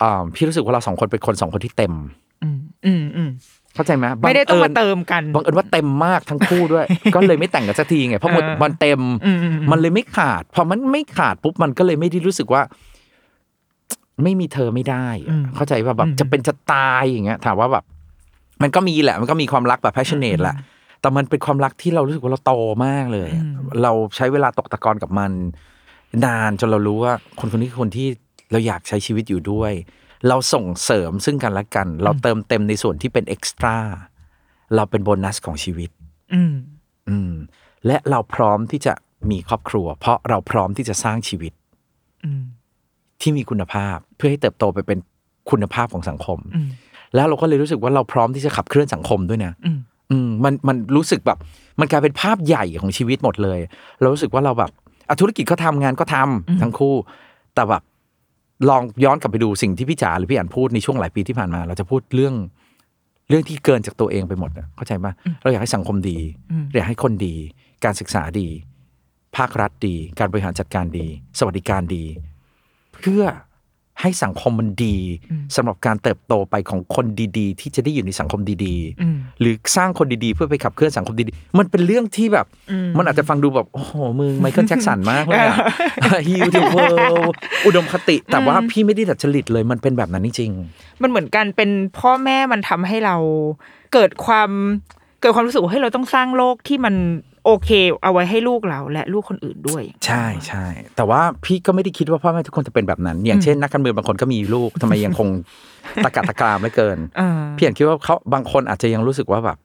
อ่าพี่รู้สึกว่าเราสองคนเป็นคนสองคนที่เต็มอืมอืมอืมเข้าใจไหมไม่ได้ต้องมาเติมกันบังเอิญว่าเต็มมากทั้งคู่ด้วยก็เลยไม่แต่งกันสักทีไงเพราะมันเต็มมันเลยไม่ขาดพอมันไม่ขาดปุ๊บมันก็เลยไม่ได้รู้สึกว่าไม่มีเธอไม่ได้เข้าใจว่าแบบจะเป็นจะตายอย่างเงี้ยถามว่าแบบมันก็มีแหละมันก็มีความรักแบบ passionate แหละแต่มันเป็นความรักที่เรารู้สึกว่าเราโตมากเลยเราใช้เวลาตกตะกอนกับมันนานจนเรารู้ว่าคนคนนี้คือคนที่เราอยากใช้ชีวิตอยู่ด้วยเราส่งเสริมซึ่งกันและกันเราเติมเต็มในส่วนที่เป็นเอ็กซ์ตร้าเราเป็นโบนัสของชีวิตอืมอืมและเราพร้อมที่จะมีครอบครัวเพราะเราพร้อมที่จะสร้างชีวิตอืม ที่มีคุณภาพเพื่อให้เติบโตไปเป็นคุณภาพของสังคมแล้วเราก็เลยรู้สึกว่าเราพร้อมที่จะขับเคลื่อนสังคมด้วยนะอืมมันมันรู้สึกแบบมันกลายเป็นภาพใหญ่ของชีวิตหมดเลยเรารู้สึกว่าเราแบบอ่ะธุรกิจก็ทำงานก็ทำทั้งคู่แต่แบบลองย้อนกลับไปดูสิ่งที่พี่จ๋าหรือพี่อั๋นพูดในช่วงหลายปีที่ผ่านมาเราจะพูดเรื่องเรื่องที่เกินจากตัวเองไปหมดนะเข้าใจป่ะเราอยากให้สังคมดีอยากให้คนดีการศึกษาดีภาครัฐดีการบริหารจัดการดีสวัสดิการดีเพื่อให้สังคมมันดีสำหรับการเติบโตไปของคนดีๆที่จะได้อยู่ในสังคมดีๆหรือสร้างคนดีๆเพื่อไปขับเคลื่อนสังคมดีๆมันเป็นเรื่องที่แบบมันอาจจะฟังดูแบบโอ้โหมึงไมเคิลแจ็คสันมากเลยอ่ะ Heal the World อุดมคติแต่ว่าพี่ไม่ได้ดัดจริตเลยมันเป็นแบบนั้นจริงๆมันเหมือนกันเป็นพ่อแม่มันทำให้เราเกิดความเกิดความรู้สึกว่าเฮ้ยเราต้องสร้างโลกที่มันโอเคเอาไว้ให้ลูกเราและลูกคนอื่นด้วยใช่ใช่แต่ว่าพี่ก็ไม่ได้คิดว่าพ่อแม่ทุกคนจะเป็นแบบนั้นอย่างเช่นนักการเมืองบางคนก็มีลูกทำไมยังคงตะกะตะกรามไม่เกินพี่อ่านคิดว่าเขาบางคนอาจจะยังรู้สึกว่าแบบ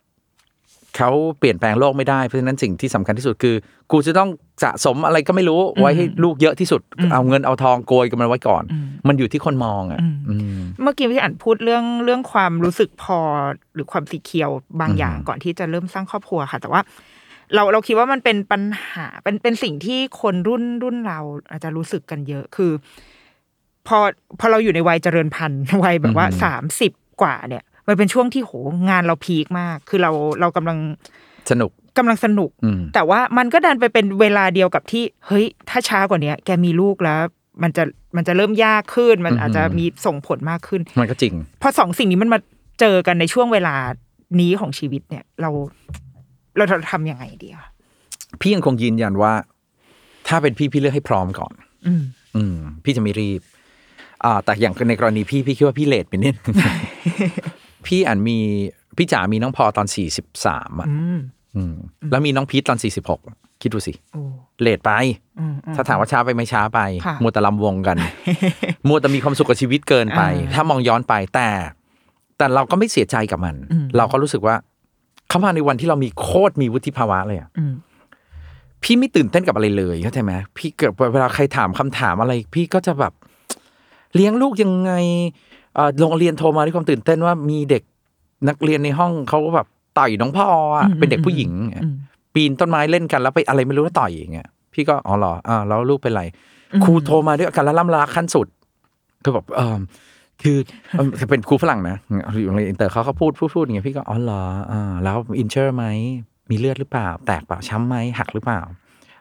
เขาเปลี่ยนแปลงโลกไม่ได้เพราะฉะนั้นสิ่งที่สำคัญที่สุดคือกูจะต้องสะสมอะไรก็ไม่รู้ไว้ให้ลูกเยอะที่สุดเอาเงินเอาทองโกยกันมันไว้ก่อนมันอยู่ที่คนมองอ่ะเมื่อกี้พี่อ่านพูดเรื่องเรื่องความรู้สึกพอหรือความสีเขียวบางอย่างก่อนที่จะเริ่มสร้างครอบครัวค่ะแต่ว่าเราเราคิดว่ามันเป็นปัญหาเป็นเป็นสิ่งที่คนรุ่นรุ่นเราอาจจะรู้สึกกันเยอะคือพอพอเราอยู่ในวัยเจริญพันธุ์วัยแบบว่าสามสิบกว่าเนี่ยมันเป็นช่วงที่โหงานเราพีคมากคือเราเรากำลังสนุกกำลังสนุกแต่ว่ามันก็ดันไปเป็นเวลาเดียวกับที่เฮ้ยถ้าช้ากว่านี้แกมีลูกแล้วมันจะมันจะเริ่มยากขึ้นมันอาจจะมีส่งผลมากขึ้นมันก็จริงพอสองสิ่งนี้มันมาเจอกันในช่วงเวลานี้ของชีวิตเนี่ยเราเราจะทำยังไงดีอ่ะพี่ยังคงยืนยันว่าถ้าเป็นพี่พี่เลือกให้พร้อมก่อนอืมอืมพี่จะไม่รีบอ่าแต่อย่างในกรณีพี่พี่คิดว่าพี่เลทไปนิด พี่อันมีพี่จ๋ามีน้องพอตอนสี่สิบสามอ่ะอืมแล้วมีน้องพีทตอนสี่สิบหกคิดดูสิโอ้เลทไปถ้าถามว่าช้าไปมั้ยช้าไปมัวแต่ลำวงกัน มัวแต่มีความสุขกับชีวิตเกินไป ถ้ามองย้อนไปแต่แต่เราก็ไม่เสียใจกับมันเราก็รู้สึกว่าเข้ามาในวันที่เรามีโคตรมีวุฒิภาวะเลยอ่ะพี่ไม่ตื่นเต้นกับอะไรเลยเข้าใจไหมพี่เกิดเวลาใครถามคำถามอะไรพี่ก็จะแบบเลี้ยงลูกยังไงโรงเรียนโทรมาด้วยความตื่นเต้นว่ามีเด็กนักเรียนในห้องเขาก็แบบต่อยน้องพ่ออ่ะเป็นเด็กผู้หญิงปีนต้นไม้เล่นกันแล้วไปอะไรไม่รู้แล้วต่อยอย่างเงี้ยพี่ก็อ๋อเหรออ่าแล้วลูกเป็นไรครูโทรมาด้วยอาการล่ำลาขั้นสุดคือแบบเออคือเป็นครูฝรั่งนะอยู่ในอินเตอร์เขาเขาพูดพูดพูดอย่างเงี้ยพี่ก็อ๋อเหรออ่าแล้วอินเชอร์ไหมมีเลือดหรือเปล่าแตกเปล่าช้ำไหมหักหรือเปล่า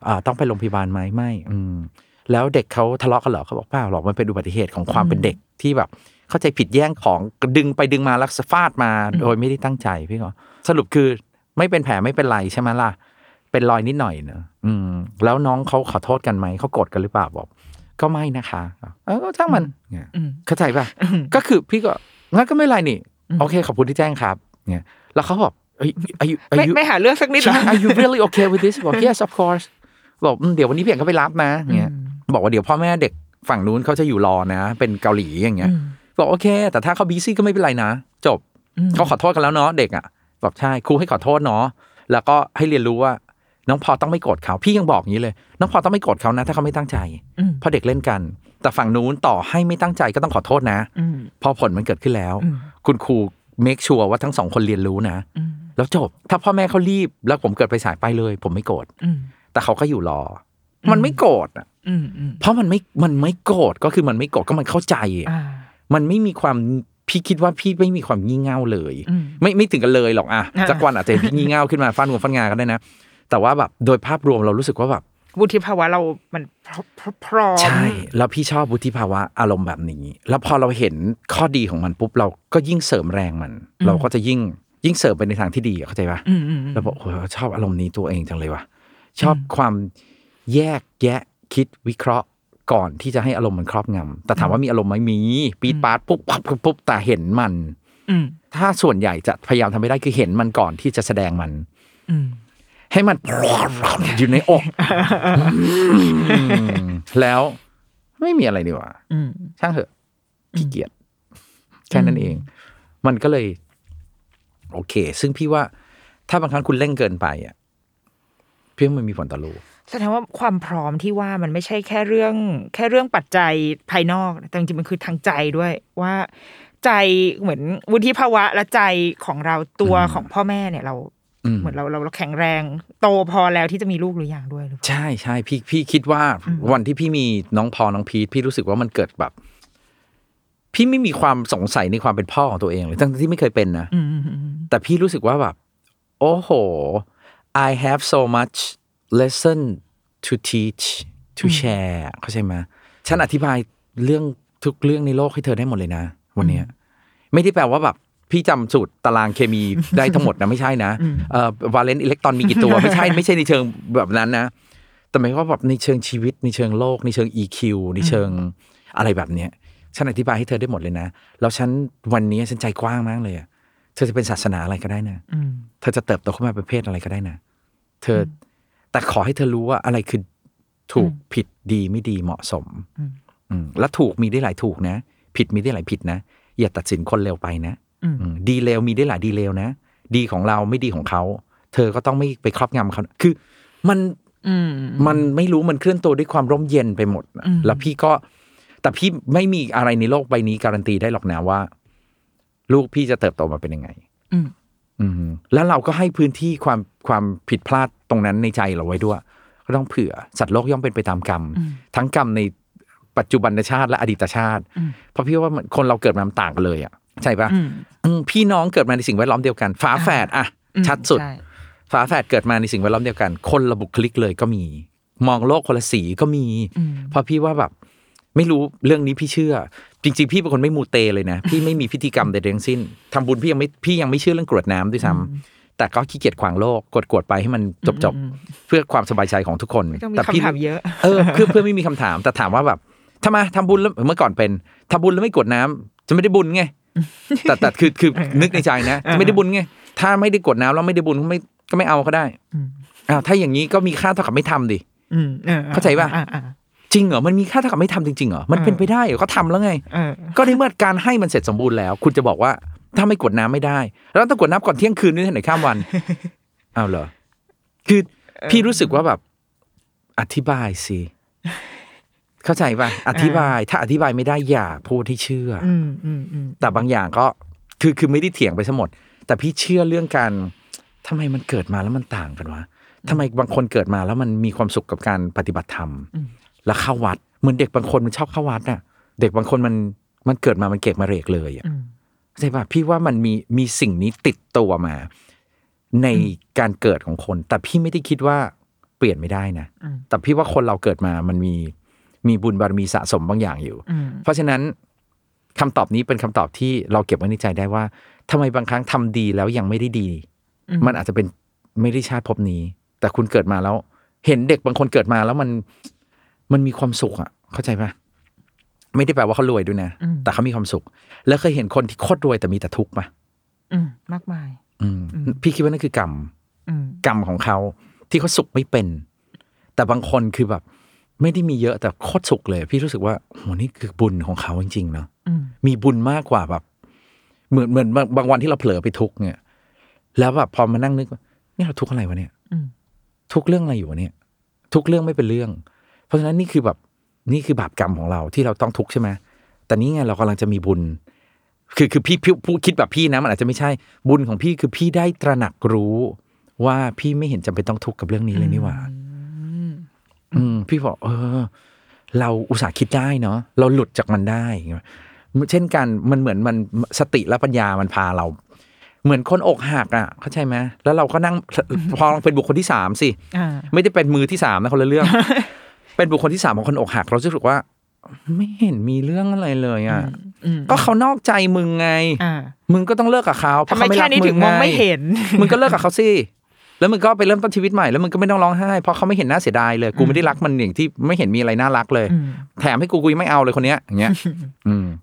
อ่าต้องไปโรงพยาบาลไหมไม่อืมแล้วเด็กเขาทะเลาะกันเหรอเขาบอกเปล่าหรอกมันเป็นอุบัติเหตุของความเป็นเด็กที่แบบเข้าใจผิดแย่งของดึงไปดึงมาแล้วฟาดมาโดยไม่ได้ตั้งใจพี่ก็สรุปคือไม่เป็นแผลไม่เป็นไรใช่ไหมล่ะเป็นรอยนิดหน่อยเนอะอืมแล้วน้องเขาขอโทษกันไหมเขาโกรธกันหรือเปล่าบอกก็ไม่นะคะเออช่างมันเข้าใจป่ะก็คือพี่ก็งั้นก็ไม่ไรนี่โอเคขอบคุณที่แจ้งครับเนี่ยแล้วเขาบอกเอ้ยอายุอายุไม่หาเรื่องสักนิดหรอ Are you really okay with this บอก Yes of course บอกเดี๋ยววันนี้เพียงก็ไปรับนะเนี่ยบอกว่าเดี๋ยวพ่อแม่เด็กฝั่งนู้นเขาจะอยู่รอนะเป็นเกาหลีอย่างเงี้ยบอกโอเคแต่ถ้าเขาบีซี่ก็ไม่เป็นไรนะจบเขาขอโทษกันแล้วเนาะเด็กอ่ะบอกใช่ครูให้ขอโทษเนาะแล้วก็ให้เรียนรู้ว่าน้องพอต้องไม่โกรธเขาพี่ยังบอกอย่างนี้เลยน้องพอต้องไม่โกรธเขานะถ้าเขาไม่ตั้งใจเพราะเด็กเล่นกันแต่ฝั่งนู้นต่อให้ไม่ตั้งใจก็ต้องขอโทษนะพอผลมันเกิดขึ้นแล้วคุณครูเมคชัวร์ว่าทั้งสองคนเรียนรู้นะแล้วจบถ้าพ่อแม่เขารีบแล้วผมเกิดไปสายไปเลยผมไม่โกรธแต่เขาก็อยู่รอมันไม่โกรธอ่ะเพราะมันไม่มันไม่โกรธก็คือมันไม่โกรธก็มันเข้าใจมันไม่มีความพี่คิดว่าพี่ไม่มีความงี่เง่าเลยไม่ไม่ถึงกันเลยหรอกอ่ะสักวันอาจจะพี่งี่เง่าขึ้นมาฟันหัวฟันงากันได้นะแต่ว่าแบบโดยภาพรวมเรารู้สึกว่าแบบวุฒิภาวะเรามันพร้อมใช่แล้วพี่ชอบวุฒิภาวะอารมณ์แบบนี้แล้วพอเราเห็นข้อดีของมันปุ๊บเราก็ยิ่งเสริมแรงมันเราก็จะยิ่งยิ่งเสริมไปในทางที่ดีเข้าใจป่ะแล้วบอกโอ้ชอบอารมณ์นี้ตัวเองจังเลยว่ะชอบความแยกแยะคิดวิเคราะห์ก่อนที่จะให้อารมณ์มันครอบงำแต่ถามว่ามีอารมณ์ไหมมีปี๊ดปาดปุ๊บปุ๊บแต่เห็นมันถ้าส่วนใหญ่จะพยายามทำไม่ได้คือเห็นมันก่อนที่จะแสดงมันให้มันอยู่ในอกแล้วไม่มีอะไรดีกว่าช่างเถอะขี้เกียจแค่นั้นเองมันก็เลยโอเคซึ่งพี่ว่าถ้าบางครั้งคุณเร่งเกินไปอ่ะพี่ว่ามันมีผลต่อลูก แสดงว่าความพร้อมที่ว่ามันไม่ใช่แค่เรื่องแค่เรื่องปัจจัยภายนอกแต่จริงๆมันคือทางใจด้วยว่าใจเหมือนวุฒิภาวะและใจของเราตัวของพ่อแม่เนี่ยเราเหมือนเราเราแข็งแรงโตพอแล้วที่จะมีลูกหรือยังด้วยหรือเปล่าใช่ใช่พี่พี่คิดว่าวันที่พี่มีน้องพอน้องพีทพี่รู้สึกว่ามันเกิดแบบพี่ไม่มีความสงสัยในความเป็นพ่อของตัวเองเลยทั้งที่ไม่เคยเป็นนะแต่พี่รู้สึกว่าแบบโอ้โห I have so much lesson to teach to share เข้าใจไหมฉันอธิบายเรื่องทุกเรื่องในโลกให้เธอได้หมดเลยนะวันนี้ไม่ได้แปลว่าแบบพี่จำสูตรตารางเคมีได้ทั้งหมดนะไม่ใช่นะเอ่อวาเลนต์อิเล็กตรอนมีกี่ตัวไม่ใช่ไม่ใช่ในเชิงแบบนั้นนะแต่หมายความว่าแบบในเชิงชีวิตในเชิงโลกในเชิง อี คิว ในเชิงอะไรแบบเนี้ยฉันอธิบายให้เธอได้หมดเลยนะแล้วฉันวันนี้ฉันใจกว้างมากเลยอะเธอจะเป็นศาสนาอะไรก็ได้นะเธอจะเติบโตขึ้นมาเป็นเพศอะไรก็ได้นะเธอแต่ขอให้เธอรู้ว่าอะไรคือถูกผิดดีไม่ดีเหมาะสมอืมและถูกมีได้หลายถูกนะผิดมีได้หลายผิดนะอย่าตัดสินคนเร็วไปนะดีเลวมีได้หลายดีเลวนะดีของเราไม่ดีของเขาเธอก็ต้องไม่ไปครอบงำเขาคือมันมันไม่รู้มันเคลื่อนตัวด้วยความร่มเย็นไปหมดแล้วพี่ก็แต่พี่ไม่มีอะไรในโลกใบนี้การันตีได้หรอกนะว่าลูกพี่จะเติบโตมาเป็นยังไงแล้วเราก็ให้พื้นที่ความความผิดพลาดตรงนั้นในใจเราไว้ด้วยก็ต้องเผื่อสัตว์โลกย่อมเป็นไปตามกรรมทั้งกรรมในปัจจุบันชาติและอดีตชาติเพราะพี่ว่าคนเราเกิดมาต่างกันเลยอ่ะใช่ปะพี่น้องเกิดมาในสิ่งแวดล้อมเดียวกันฝาแฝดอ่ะชัดสุดฝาแฝดเกิดมาในสิ่งแวดล้อมเดียวกันคนละบุคลิกเลยก็มีมองโลกคนละสีก็มีเพราะพี่ว่าแบบไม่รู้เรื่องนี้พี่เชื่อจริงๆพี่เป็นคนไม่มูเตเลยนะพี่ไม่มีพิธีกรรมใดๆทั้งสิ้นทำบุญพี่ยังไม่พี่ยังไม่เชื่อเรื่องกรวดน้ำด้วยซ้ำแต่ก็ขี้เกียจขวางโลกกดๆไปให้มันจบๆเพื่อความสบายใจของทุกคนแต่พี่เยอะเออเพื่อเพื่อไม่มีคำถามแต่ถามว่าแบบทำไมทำบุญแล้วเมื่อก่อนเป็นทำบุญแล้วไม่กรวดน้ำจะไม่ได้บุญไงแต่แต่คือคือนึกในใจนะไม่ได้บุญไงถ้าไม่ได้กดน้ำแล้วไม่ได้บุญก็ไม่ก็ไม่เอาก็ได้อ้าวถ้าอย่างนี้ก็มีค่าเท่ากับไม่ทำดิเข้าใจป่ะจริงเหรอมันมีค่าเท่ากับไม่ทำจริงๆเหรอมันเป็นไปได้เหรอก็ทำแล้วไงก็ในเมื่อการให้มันเสร็จสมบูรณ์แล้วคุณจะบอกว่าถ้าไม่กดน้ำไม่ได้แล้วต้องกดน้ำก่อนเที่ยงคืนด้วยไหนข้ามวันอ้าวเหรอคือพี่รู้สึกว่าแบบอธิบายสิเข้าใจป่ะอธิบายถ้าอธิบายไม่ได้อย่าพูดให้เชื่อแต่บางอย่างก็คือคือไม่ได้เถียงไปทั้งหมดแต่พี่เชื่อเรื่องการทำไมมันเกิดมาแล้วมันต่างกันวะทำไมบางคนเกิดมาแล้วมันมีความสุขกับการปฏิบัติธรรมแล้วเข้าวัดเหมือนเด็กบางคนมันชอบเข้าวัดน่ะเด็กบางคนมันมันเกิดมามันเก็บมาเรกเลยอ่ะเข้าใจป่ะพี่ว่ามันมีมีสิ่งนี้ติดตัวมาในการเกิดของคนแต่พี่ไม่ได้คิดว่าเปลี่ยนไม่ได้นะแต่พี่ว่าคนเราเกิดมามันมีมีบุญบารมีสะสมบางอย่างอยู่เพราะฉะนั้นคำตอบนี้เป็นคำตอบที่เราเก็บไว้ในใจได้ว่าทำไมบางครั้งทำดีแล้วยังไม่ได้ดีมันอาจจะเป็นไม่ได้ชาติภพนี้แต่คุณเกิดมาแล้วเห็นเด็กบางคนเกิดมาแล้วมันมันมีความสุขอ่ะเข้าใจป่ะไม่ได้แปลว่าเขารวยด้วยนะแต่เขามีความสุขแล้วเคยเห็นคนที่โคตรรวยแต่มีแต่ทุกข์ป่ะมากมายพี่คิดว่านั่นคือกรรมกรรมของเขาที่เขาสุขไม่เป็นแต่บางคนคือแบบไม่ได้มีเยอะแต่โคตรสุขเลยพี่รู้สึกว่าโหนี่คือบุญของเขาจริงๆเนาะมีบุญมากกว่าแบบเหมือนเหมือนบางวันที่เราเผลอไปทุกข์เนี่ยแล้วแบบพอมานั่งนึกว่าเนี่ยเราทุกข์อะไรวะเนี่ยทุกข์เรื่องอะไรอยู่วะเนี่ยทุกข์เรื่องไม่เป็นเรื่องเพราะฉะนั้นนี่คือแบบนี่คือบาปกรรมของเราที่เราต้องทุกข์ใช่ไหมแต่นี่ไงเรากำลังจะมีบุญคือคือพี่พูดคิดแบบพี่นะมันอาจจะไม่ใช่บุญของพี่คือพี่ได้ตระหนักรู้ว่าพี่ไม่เห็นจำเป็นต้องทุกข์กับเรื่องนี้เลยนี่หว่าอืมพี่บอกเออเราอุตส่าห์คิดได้เนาะเราหลุดจากมันได้เช่นกันมันเหมือนมันสติและปัญญามันพาเราเหมือนคนอกหักอ่ะเข้าใจไหมแล้วเราก็นั่งพอเป็นบุคคลที่สามสิไม่ได้เป็นมือที่สามนะคนละเรื่องเป็นบุคคลที่สามของคนอกหักเราจะรู้สึกว่าไม่เห็นมีเรื่องอะไรเลยอ่ะก็เขานอกใจมึงไงมึงก็ต้องเลิกกับเขาเพราะเขาไม่รักมึงไงมึงก็เลิกกับเขาสิแล้วมึงก็ไปเริ่มต้นชีวิตใหม่แล้วมึงก็ไม่ต้องร้องไห้เพราะเขาไม่เห็นหน้าเสียดายเลยกูไม่ได้รักมันอย่างที่ไม่เห็นมีอะไรน่ารักเลยแถมให้กูกูไม่เอาเลยคนเนี้ยอย่างเงี้ย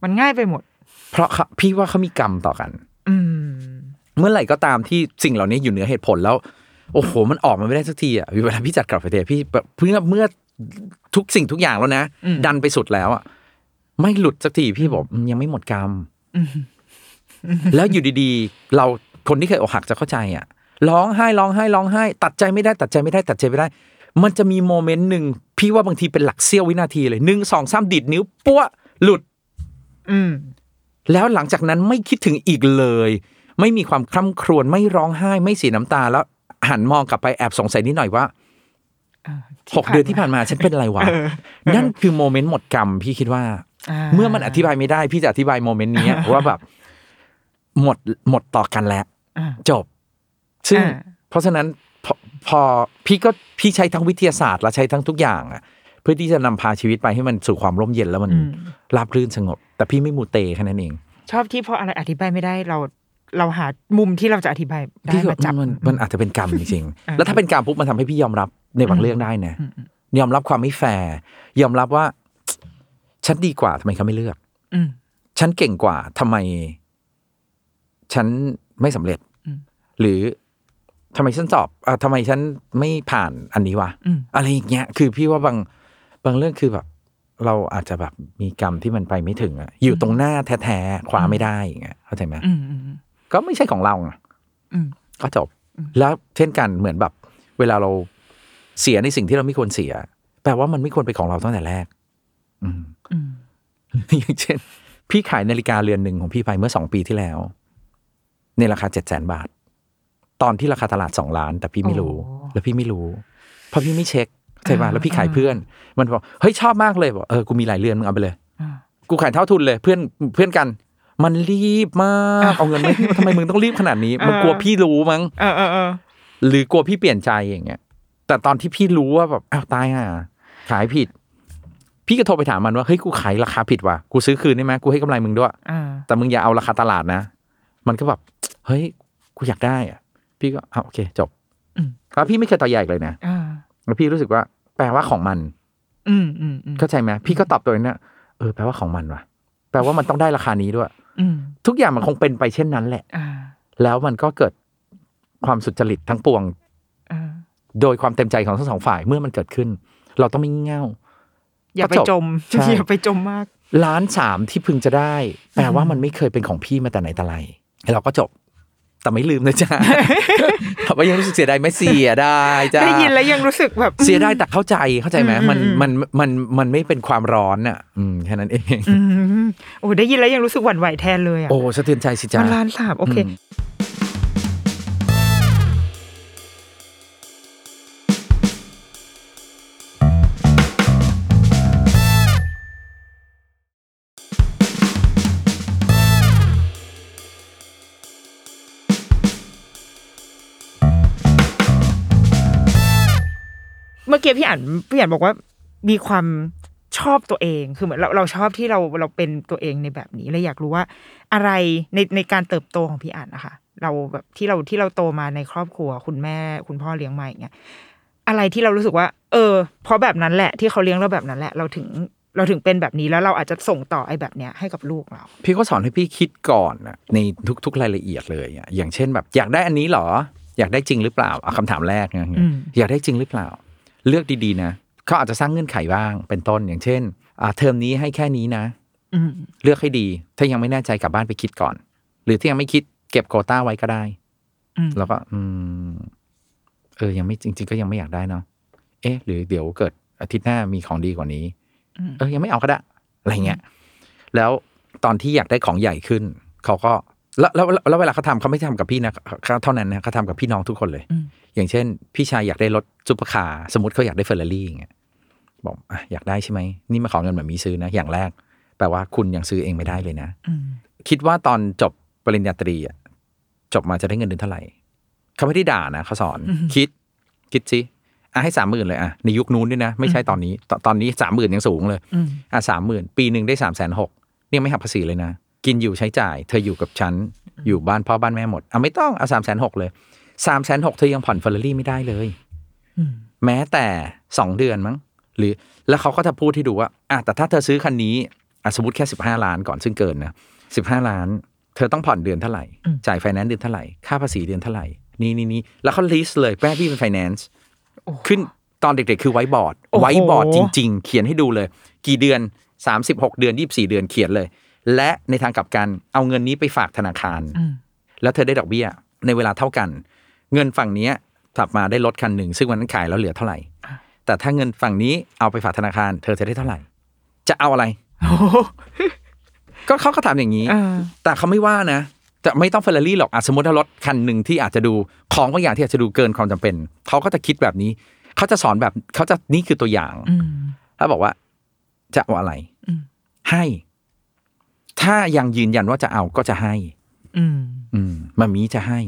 มันง่ายไปหมดเพราะพี่ว่าเขามีกรรมต่อกันเมื่อไหร่ก็ตามที่สิ่งเหล่านี้อยู่เหนือเหตุผลแล้วโอ้โหมันออกมาไม่ได้สักทีอ่ะเวลาพี่จัดกลับไปเถอะพี่เพื่อเมื่อทุกสิ่งทุกอย่างแล้วนะดันไปสุดแล้วอ่ะไม่หลุดสักทีพี่บอกยังไม่หมดกรรมแล้วอยู่ดีๆเราคนที่เคยอกหักจะเข้าใจอ่ะร้องไห้ร้องไห้ร้องไห้ตัดใจไม่ได้ตัดใจไม่ได้ตัดใจไม่ได้ มันจะมีโมเมนต์นึงพี่ว่าบางทีเป็นหลักเสี้ยววินาทีเลยหนึ่ง สอง สามดิดนิ้วปั๊วหลุดอืมแล้วหลังจากนั้นไม่คิดถึงอีกเลยไม่มีความคร่ำครวญไม่ร้องไห้ไม่เสียน้ำตาแล้วหันมองกลับไปแอบสงสัยนิดหน่อยว่าหกเดือนที่ผ่านมาฉันเป็นอะไรวะนั่นคือโมเมนต์หมดกรรมพี่คิดว่าเมื่อมันอธิบายไม่ได้พี่จะอธิบายโมเมนต์นี้ว่าแบบหมดหมดต่อกันแล้วจบซึ่งเพราะฉะนั้นพอพี่ก็พี่ใช้ทั้งวิทยาศาสตร์และใช้ทั้งทุกอย่างอะเพื่อที่จะนำพาชีวิตไปให้มันสู่ความร่มเย็นแล้วมันราบรื่นสงบแต่พี่ไม่มูเตแค่นั้นเองชอบที่พออะไรอธิบายไม่ได้เราเราหามุมที่เราจะอธิบายได้มาจับมันมันอาจจะเป็นกรรมจริงๆแล้วถ้าเป็นกรรมปุ๊บมันทำให้พี่ยอมรับในบางเรื่องได้นะยอมรับความไม่แฟร์ยอมรับว่าฉันดีกว่าทำไมเขาไม่เลือกฉันเก่งกว่าทำไมฉันไม่สำเร็จหรือทำไมฉันสอบอ่ะทำไมฉันไม่ผ่านอันนี้วะอะไรอย่างเงี้ยคือพี่ว่าบางบางเรื่องคือแบบเราอาจจะแบบมีกรรมที่มันไปไม่ถึงอ่ะอยู่ตรงหน้าแท้ๆคว้าไม่ได้อย่างเงี้ยเข้าใจไหมก็ไม่ใช่ของเราอ่ะก็จบแล้วเช่นกันเหมือนแบบเวลาเราเสียในสิ่งที่เราไม่ควรเสียแปลว่ามันไม่ควรเป็นของเราตั้งแต่แรกอย่างเช่นพี่ขายนาฬิกาเรือนหนึ่งของพี่ไปเมื่อสองปีที่แล้วในราคาเจ็ดแสนบาทตอนที่ราคาตลาดสองล้านแต่พี่ไม่รู้แล้วพี่ไม่รู้เพราะพี่ไม่เช็คใช่ป่ะแล้วพี่ขายเพื่อนมันบอกเฮ้ยชอบมากเลยบอกเออกูมีหลายเรือนมึงเอาไปเลยกูขายเท่าทุนเลยเพื่อนเพื่อนกันมันรีบมากเอาเงินไม่ทำไมมึงต้องรีบขนาดนี้มันกลัวพี่รู้มั้งหรือกลัวพี่เปลี่ยนใจอย่างเงี้ยแต่ตอนที่พี่รู้ว่าแบบอ้าวตายอ่ะขายผิดพี่ก็โทรไปถามมันว่าเฮ้ยกูขายราคาผิดว่ะกูซื้อคืนได้ไหมกูให้กำไรมึงด้วยแต่มึงอย่าเอาราคาตลาดนะมันก็แบบเฮ้ยกูอยากได้อ่ะพี่ก็โอเคจบแล้วพี่ไม่เคยต่อใหญ่เลยนะแล้วพี่รู้สึกว่าแปลว่าของมันเข้าใจไหมพี่ก็ตอบตัวเองเนี่ยเออแปลว่าของมันว่ะแปลว่ามันต้องได้ราคานี้ด้วยทุกอย่างมันคงเป็นไปเช่นนั้นแหละแล้วมันก็เกิดความสุจริตทั้งปวงโดยความเต็มใจของทั้งสองฝ่ายเมื่อมันเกิดขึ้นเราต้องไม่เง่าอย่าไปจมอย่าไปจมมากล้านสามที่พึงจะได้แปลว่ามันไม่เคยเป็นของพี่มาแต่ไหนแต่ไรเราก็จบแต่ไม่ลืมนะจ๊ะถามว่ายังรู้สึกเสียดายไหมเสียดายจ้ะได้ยินแล้วยังรู้สึกแบบเสียดายแต่เข้าใจเข้าใจไหมมันมันมันมันไม่เป็นความร้อนอ่ะแค่นั้นเองโอ้ได้ยินแล้วยังรู้สึกหวั่นไหวแทนเลยอ่ะโอ้สะเทือนใจสิจ๊ะล้านสามโอเคเมื่อกี้พี่อ่านพี่อ่านบอกว่ามีความชอบตัวเองคือเหมือนเราเราชอบที่เราเราเป็นตัวเองในแบบนี้เลยอยากรู้ว่าอะไรในในการเติบโตของพี่อ่านนะคะเราแบบที่เราที่เราโตมาในครอบครัวคุณแม่คุณพ่อเลี้ยงมาอย่างเงี้ยอะไรที่เรารู้สึกว่าเออเพราะแบบนั้นแหละที่เขาเลี้ยงเราแบบนั้นแหละเราถึงเราถึงเป็นแบบนี้แล้วเราอาจจะส่งต่อไอ้แบบเนี้ยให้กับลูกเราพี่ก็สอนให้พี่คิดก่อนนะในทุกๆรายละเอียดเลยอย่างเช่นแบบอยากได้อันนี้หรออยากได้จริงหรือเปล่าคำถามแรกนะอยากได้จริงหรือเปล่าเลือกดีๆนะเขาอาจจะสร้างเงื่อนไขบ้างเป็นต้นอย่างเช่นเทอมนี้ให้แค่นี้นะเลือกให้ดีถ้ายังไม่แน่ใจกลับบ้านไปคิดก่อนหรือถ้ายังไม่คิดเก็บโควต้าไว้ก็ได้แล้วก็เออยังไม่จริงๆก็ยังไม่อยากได้เนาะเอ๊ะหรือเดี๋ยวเกิดอาทิตย์หน้ามีของดีกว่านี้เออยังไม่เอาก็ได้อะไรเงี้ยแล้วตอนที่อยากได้ของใหญ่ขึ้นเขาก็แล้วแล้วเวลาเขาทำเขาไม่ทำกับพี่นะเท่านั้นนะเขาทำกับพี่น้องทุกคนเลยอย่างเช่นพี่ชายอยากได้รถซุปเปอร์คาร์สมมติเขาอยากได้เฟอร์รารี่อย่างเงี้ยบอกอ่ะอยากได้ใช่ไหมนี่มาขอเงินแบบมีซื้อนะอย่างแรกแปลว่าคุณยังซื้อเองไม่ได้เลยนะคิดว่าตอนจบปริญญาตรีจบมาจะได้เงินเดือนเท่าไหร่เขาไม่ได้ด่านะเขาสอนคิดคิดสิอ่ะให้สามหมื่นเลยอ่ะในยุคนู้นด้วยนะไม่ใช่ตอนนี้ตอนนี้สามหมื่นยังสูงเลยอ่ะสามหมื่นปีนึงได้สามแสนหกเนี่ยไม่หักภาษีเลยนะกินอยู่ใช้จ่ายเธออยู่กับฉันอยู่บ้านพ่อบ้านแม่หมดอ่ะไม่ต้องเอาสามแสนหกเลยสามแสนหกเธอยังผ่อนเฟอร์รารี่ไม่ได้เลยแม้แต่สองเดือนมั้งหรือแล้วเขาก็จะพูดให้ดูว่าอ่ะแต่ถ้าเธอซื้อคันนี้อ่ะสมมติแค่สิบห้าล้านก่อนซึ่งเกินนะสิบห้าล้านเธอต้องผ่อนเดือนเท่าไหร่จ่ายไฟแนนซ์เดือนเท่าไหร่ค่าภาษีเดือนเท่าไหร่นี่นี่นี่แล้วเขาลิสต์เลยแม่พี่เป็นไฟแนนซ์ขึ้นตอนเด็กๆคือไวบอร์ดไวบอร์ดจริงๆเขียนให้ดูเลยกี่เดือนสามสิบหกเดือนยี่สิบสี่เดือนเขียนเลยและในทางกลับกันเอาเงินนี้ไปฝากธนาคารแล้วเธอได้ดอกเบี้ยในเวลาเท่ากันเงินฝั่งนี้กลับมาได้รถคันหนึ่งซึ่งวันนั้นขายแล้วเหลือเท่าไหร่ แต่ถ้าเงินฝั่งนี้เอาไปฝากธนาคารเธอจะได้เท่าไหร่จะเอาอะไรก็เขาก็ถามอย่างนี้แต่เขาไม่ว่านะจะไม่ต้องเฟอร์รารี่หรอกสมมติถ้ารถคันหนึ่งที่อาจจะดูของบางอย่างที่อาจจะดูเกินความจำเป็นเขาก็จะคิดแบบนี้เขาจะสอนแบบเขาจะนี่คือตัวอย่างแล้วบอกว่าจะเอาอะไรให้ถ้ายังยืนยันว่าจะเอาก็จะให้มามีจะให้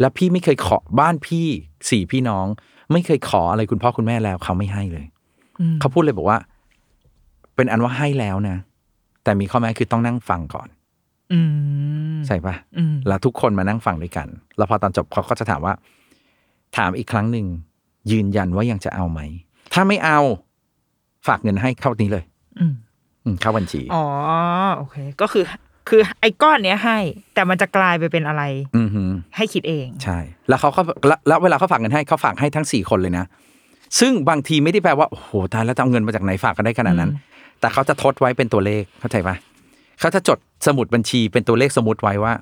แล้วพี่ไม่เคยขอบ้านพี่สี่พี่น้องไม่เคยขออะไรคุณพ่อคุณแม่แล้วเขาไม่ให้เลยเขาพูดเลยบอกว่าเป็นอันว่าให้แล้วนะแต่มีข้อแม้คือต้องนั่งฟังก่อนใช่ปะแล้วทุกคนมานั่งฟังด้วยกันแล้วพอตอนจบเขาก็จะถามว่าถามอีกครั้งหนึ่งยืนยันว่ายังจะเอาไหมถ้าไม่เอาฝากเงินให้เข้านี้เลยเข้าบัญชีอ๋อโอเคก็คือคือไอ้ก้อนเนี้ยให้แต่มันจะกลายไปเป็นอะไรให้คิดเองใช่แล้วเขาก็แล้วเวลาเขาฝากเงินให้เขาฝากให้ทั้งสี่คนเลยนะซึ่งบางทีไม่ได้แปลว่าโอ้โหตายแล้วจะเอาเงินมาจากไหนฝากกันได้ขนาดนั้นแต่เขาจะทดไว้เป็นตัวเลขเข้าใจปะเขาจะจดสมุดบัญชีเป็นตัวเลขสมมุติไว้ว่า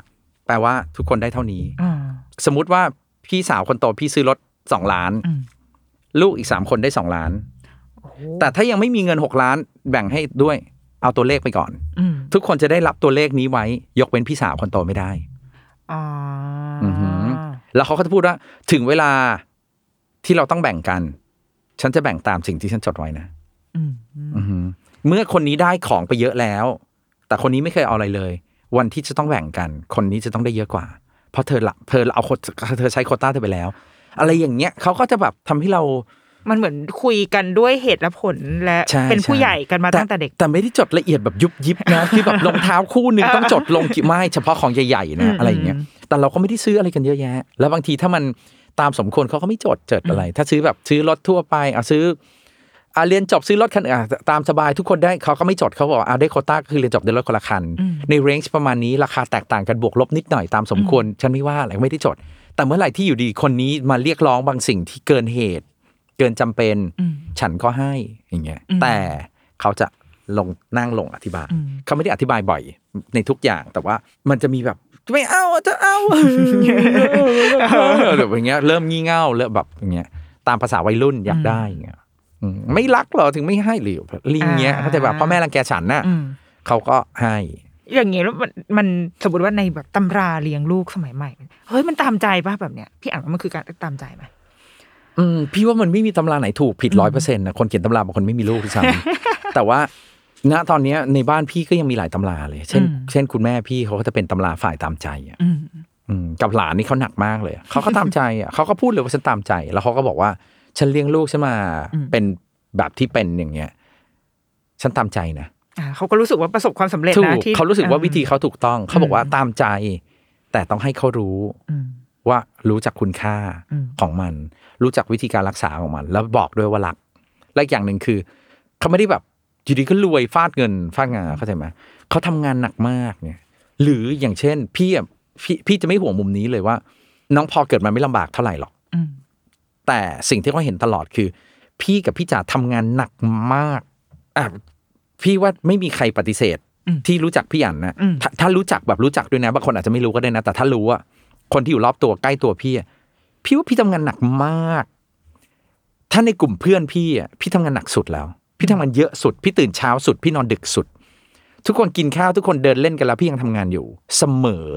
แปลว่าทุกคนได้เท่านี้สมมุติว่าพี่สาวคนโตพี่ซื้อรถสองล้านลูกอีกสามคนได้สองล้านแต่ถ้ายังไม่มีเงินหกล้านแบ่งให้ด้วยเอาตัวเลขไปก่อนทุกคนจะได้รับตัวเลขนี้ไว้ยกเว้นพี่สาวคนโตไม่ได้อ๋อแล้วเขาก็จะพูดว่าถึงเวลาที่เราต้องแบ่งกันฉันจะแบ่งตามสิ่งที่ฉันจดไว้นะเมื่อคนนี้ได้ของไปเยอะแล้วแต่คนนี้ไม่เคยเอาอะไรเลยวันที่จะต้องแบ่งกันคนนี้จะต้องได้เยอะกว่าเพราะเธอละเธอเอาเธอใช้โควต้าเธอไปแล้วอะไรอย่างเงี้ยเขาก็จะแบบทำให้เรามันเหมือนคุยกันด้วยเหตุและผลและเป็นผู้ใหญ่กันมาตั้งแต่เด็กแต่ไม่ได้จดละเอียดแบบยุบยิบนะคือแบบรองเท้าคู่นึงต้องจดลงกี่ไม้เฉพาะของใหญ่ๆนะอะไรอย่างเงี้ยแต่เราก็ไม่ได้ซื้ออะไรกันเยอะแยะแล้วบางทีถ้ามันตามสมควรเขาก็ไม่จดจดอะไรถ้าซื้อแบบซื้อรถทั่วไปเอาซื้ออ่าเรียนจบซื้อรถคันอ่ะตามสบายทุกคนได้เขาก็ไม่จดเขาบอกเอาได้โควต้าก็คือเรียนจบได้รถคนละคันในเรนจ์ประมาณนี้ราคาแตกต่างกันบวกลบนิดหน่อยตามสมควรฉันไม่ว่าอะไรไม่ได้จดแต่เมื่อไหร่ที่อยู่ดีคนนี้มาเรียกร้องบางสิ่งที่เกินเหตุเกินจำเป็นฉันก็ให้อย่างเงี้ยแต่เขาจะลงนั่งลงอธิบายเขาไม่ได้อธิบายบ่อยในทุกอย่างแต่ว่ามันจะมีแบบไม่เอาจะเอาแบบอย่างเงี้ยเริ่มงี่เง่าเริ่มแบบอย่างเงี้ยตามภาษาวัยรุ่นอยากได้อย่างเงี้ยไม่รักหรอถึงไม่ให้หรือลิงเงี้ยเขาจะแบบพ่อแม่รังแกฉันน่ะเขาก็ให้อย่างเงี้ยแล้วมันมันสมมติว่าในแบบตำราเลี้ยงลูกสมัยใหม่เฮ้ยมันตามใจป่ะแบบเนี้ยพี่อ่านว่ามันคือการตามใจไหมอืมพี่ว่ามันไม่มีตำราไหนถูกผิด ร้อยเปอร์เซ็นต์ นะคนเขียนตำราบางคนไม่มีลูกซ้ำ แต่ว่าณตอนนี้ในบ้านพี่ก็ยังมีหลายตำราเลยเช่นเช่นคุณแม่พี่เขาก็จะเป็นตำราฝ่ายตามใจอ่ะอืมกับหลานนี่เขาหนักมากเลย เขาก็ตามใจอ่ะเขาก็พูดเลยว่าฉันตามใจแล้วเขาก็บอกว่าฉันเลี้ยงลูกฉันมาเป็นแบบที่เป็นอย่างเงี้ยฉันตามใจนะเขาก็รู้สึกว่าประสบความสำเร็จนะที่เขารู้สึกว่าวิธีเขาถูกต้องเขาบอกว่าตามใจแต่ต้องให้เขารู้ว่ารู้จักคุณค่าของมันรู้จักวิธีการรักษาของมันแล้วบอกด้วยว่ารักและอย่างหนึ่งคือเขาไม่ได้แบบอยู่ดีก็รวยฟาดเงินฟาดงาเข้าใจไหมเขาทำงานหนักมากเนี่ยหรืออย่างเช่นพี่พี่พี่จะไม่ห่วงมุมนี้เลยว่าน้องพอเกิดมาไม่ลำบากเท่าไหร่หรอกแต่สิ่งที่เขาเห็นตลอดคือพี่กับพี่จ๋าทำงานหนักมากอ่ะพี่ว่าไม่มีใครปฏิเสธที่รู้จักพี่อั๋นนะถ้ารู้จักแบบรู้จักด้วยนะบางคนอาจจะไม่รู้ก็ได้นะแต่ถ้ารู้อ่ะคนที่อยู่รอบตัวใกล้ตัวพี่พี่ว่าพี่ทำงานหนักมากถ้าในกลุ่มเพื่อนพี่อ่ะพี่ทำงานหนักสุดแล้วพี่ทำงานเยอะสุดพี่ตื่นเช้าสุดพี่นอนดึกสุดทุกคนกินข้าวทุกคนเดินเล่นกันแล้วพี่ยังทำงานอยู่เสมอ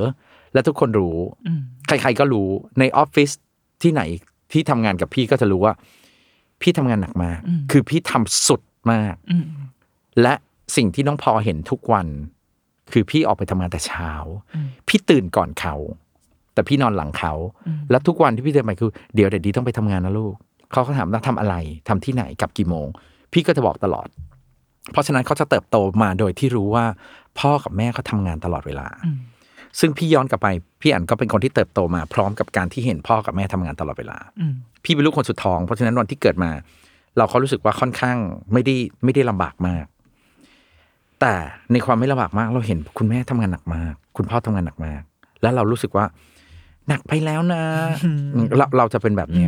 และทุกคนรู้ใครๆก็รู้ในออฟฟิศที่ไหนที่ทำงานกับพี่ก็จะรู้ว่าพี่ทำงานหนักมากคือพี่ทำสุดมากและสิ่งที่น้องพอเห็นทุกวันคือพี่ออกไปทำงานแต่เช้าพี่ตื่นก่อนเขาแต่พี่นอนหลังเขาแล้วทุกวันที่พี่เดินไปคือเดี๋ยวเดี๋ยวดีต้องไปทำงานนะลูกเขาก็ถามว่าทำอะไรทำที่ไหนกับกี่โมงพี่ก็จะบอกตลอดเพราะฉะนั้นเขาจะเติบโตมาโดยที่รู้ว่าพ่อกับแม่เขาทำงานตลอดเวลาซึ่งพี่ย้อนกลับไปพี่อั๋นก็เป็นคนที่เติบโตมาพร้อมกับการที่เห็นพ่อกับแม่ทำงานตลอดเวลาพี่เป็นลูกคนสุดท้องเพราะฉะนั้นวันที่เกิดมาเราเขารู้สึกว่าค่อนข้างไม่ได้ไม่ได้ลำบากมากแต่ในความไม่ลำบากมากเราเห็นคุณแม่ทำงานหนักมากคุณพ่อทำงานหนักมากแล้วเรารู้สึกว่าหนักไปแล้วนะเราเราจะเป็นแบบนี้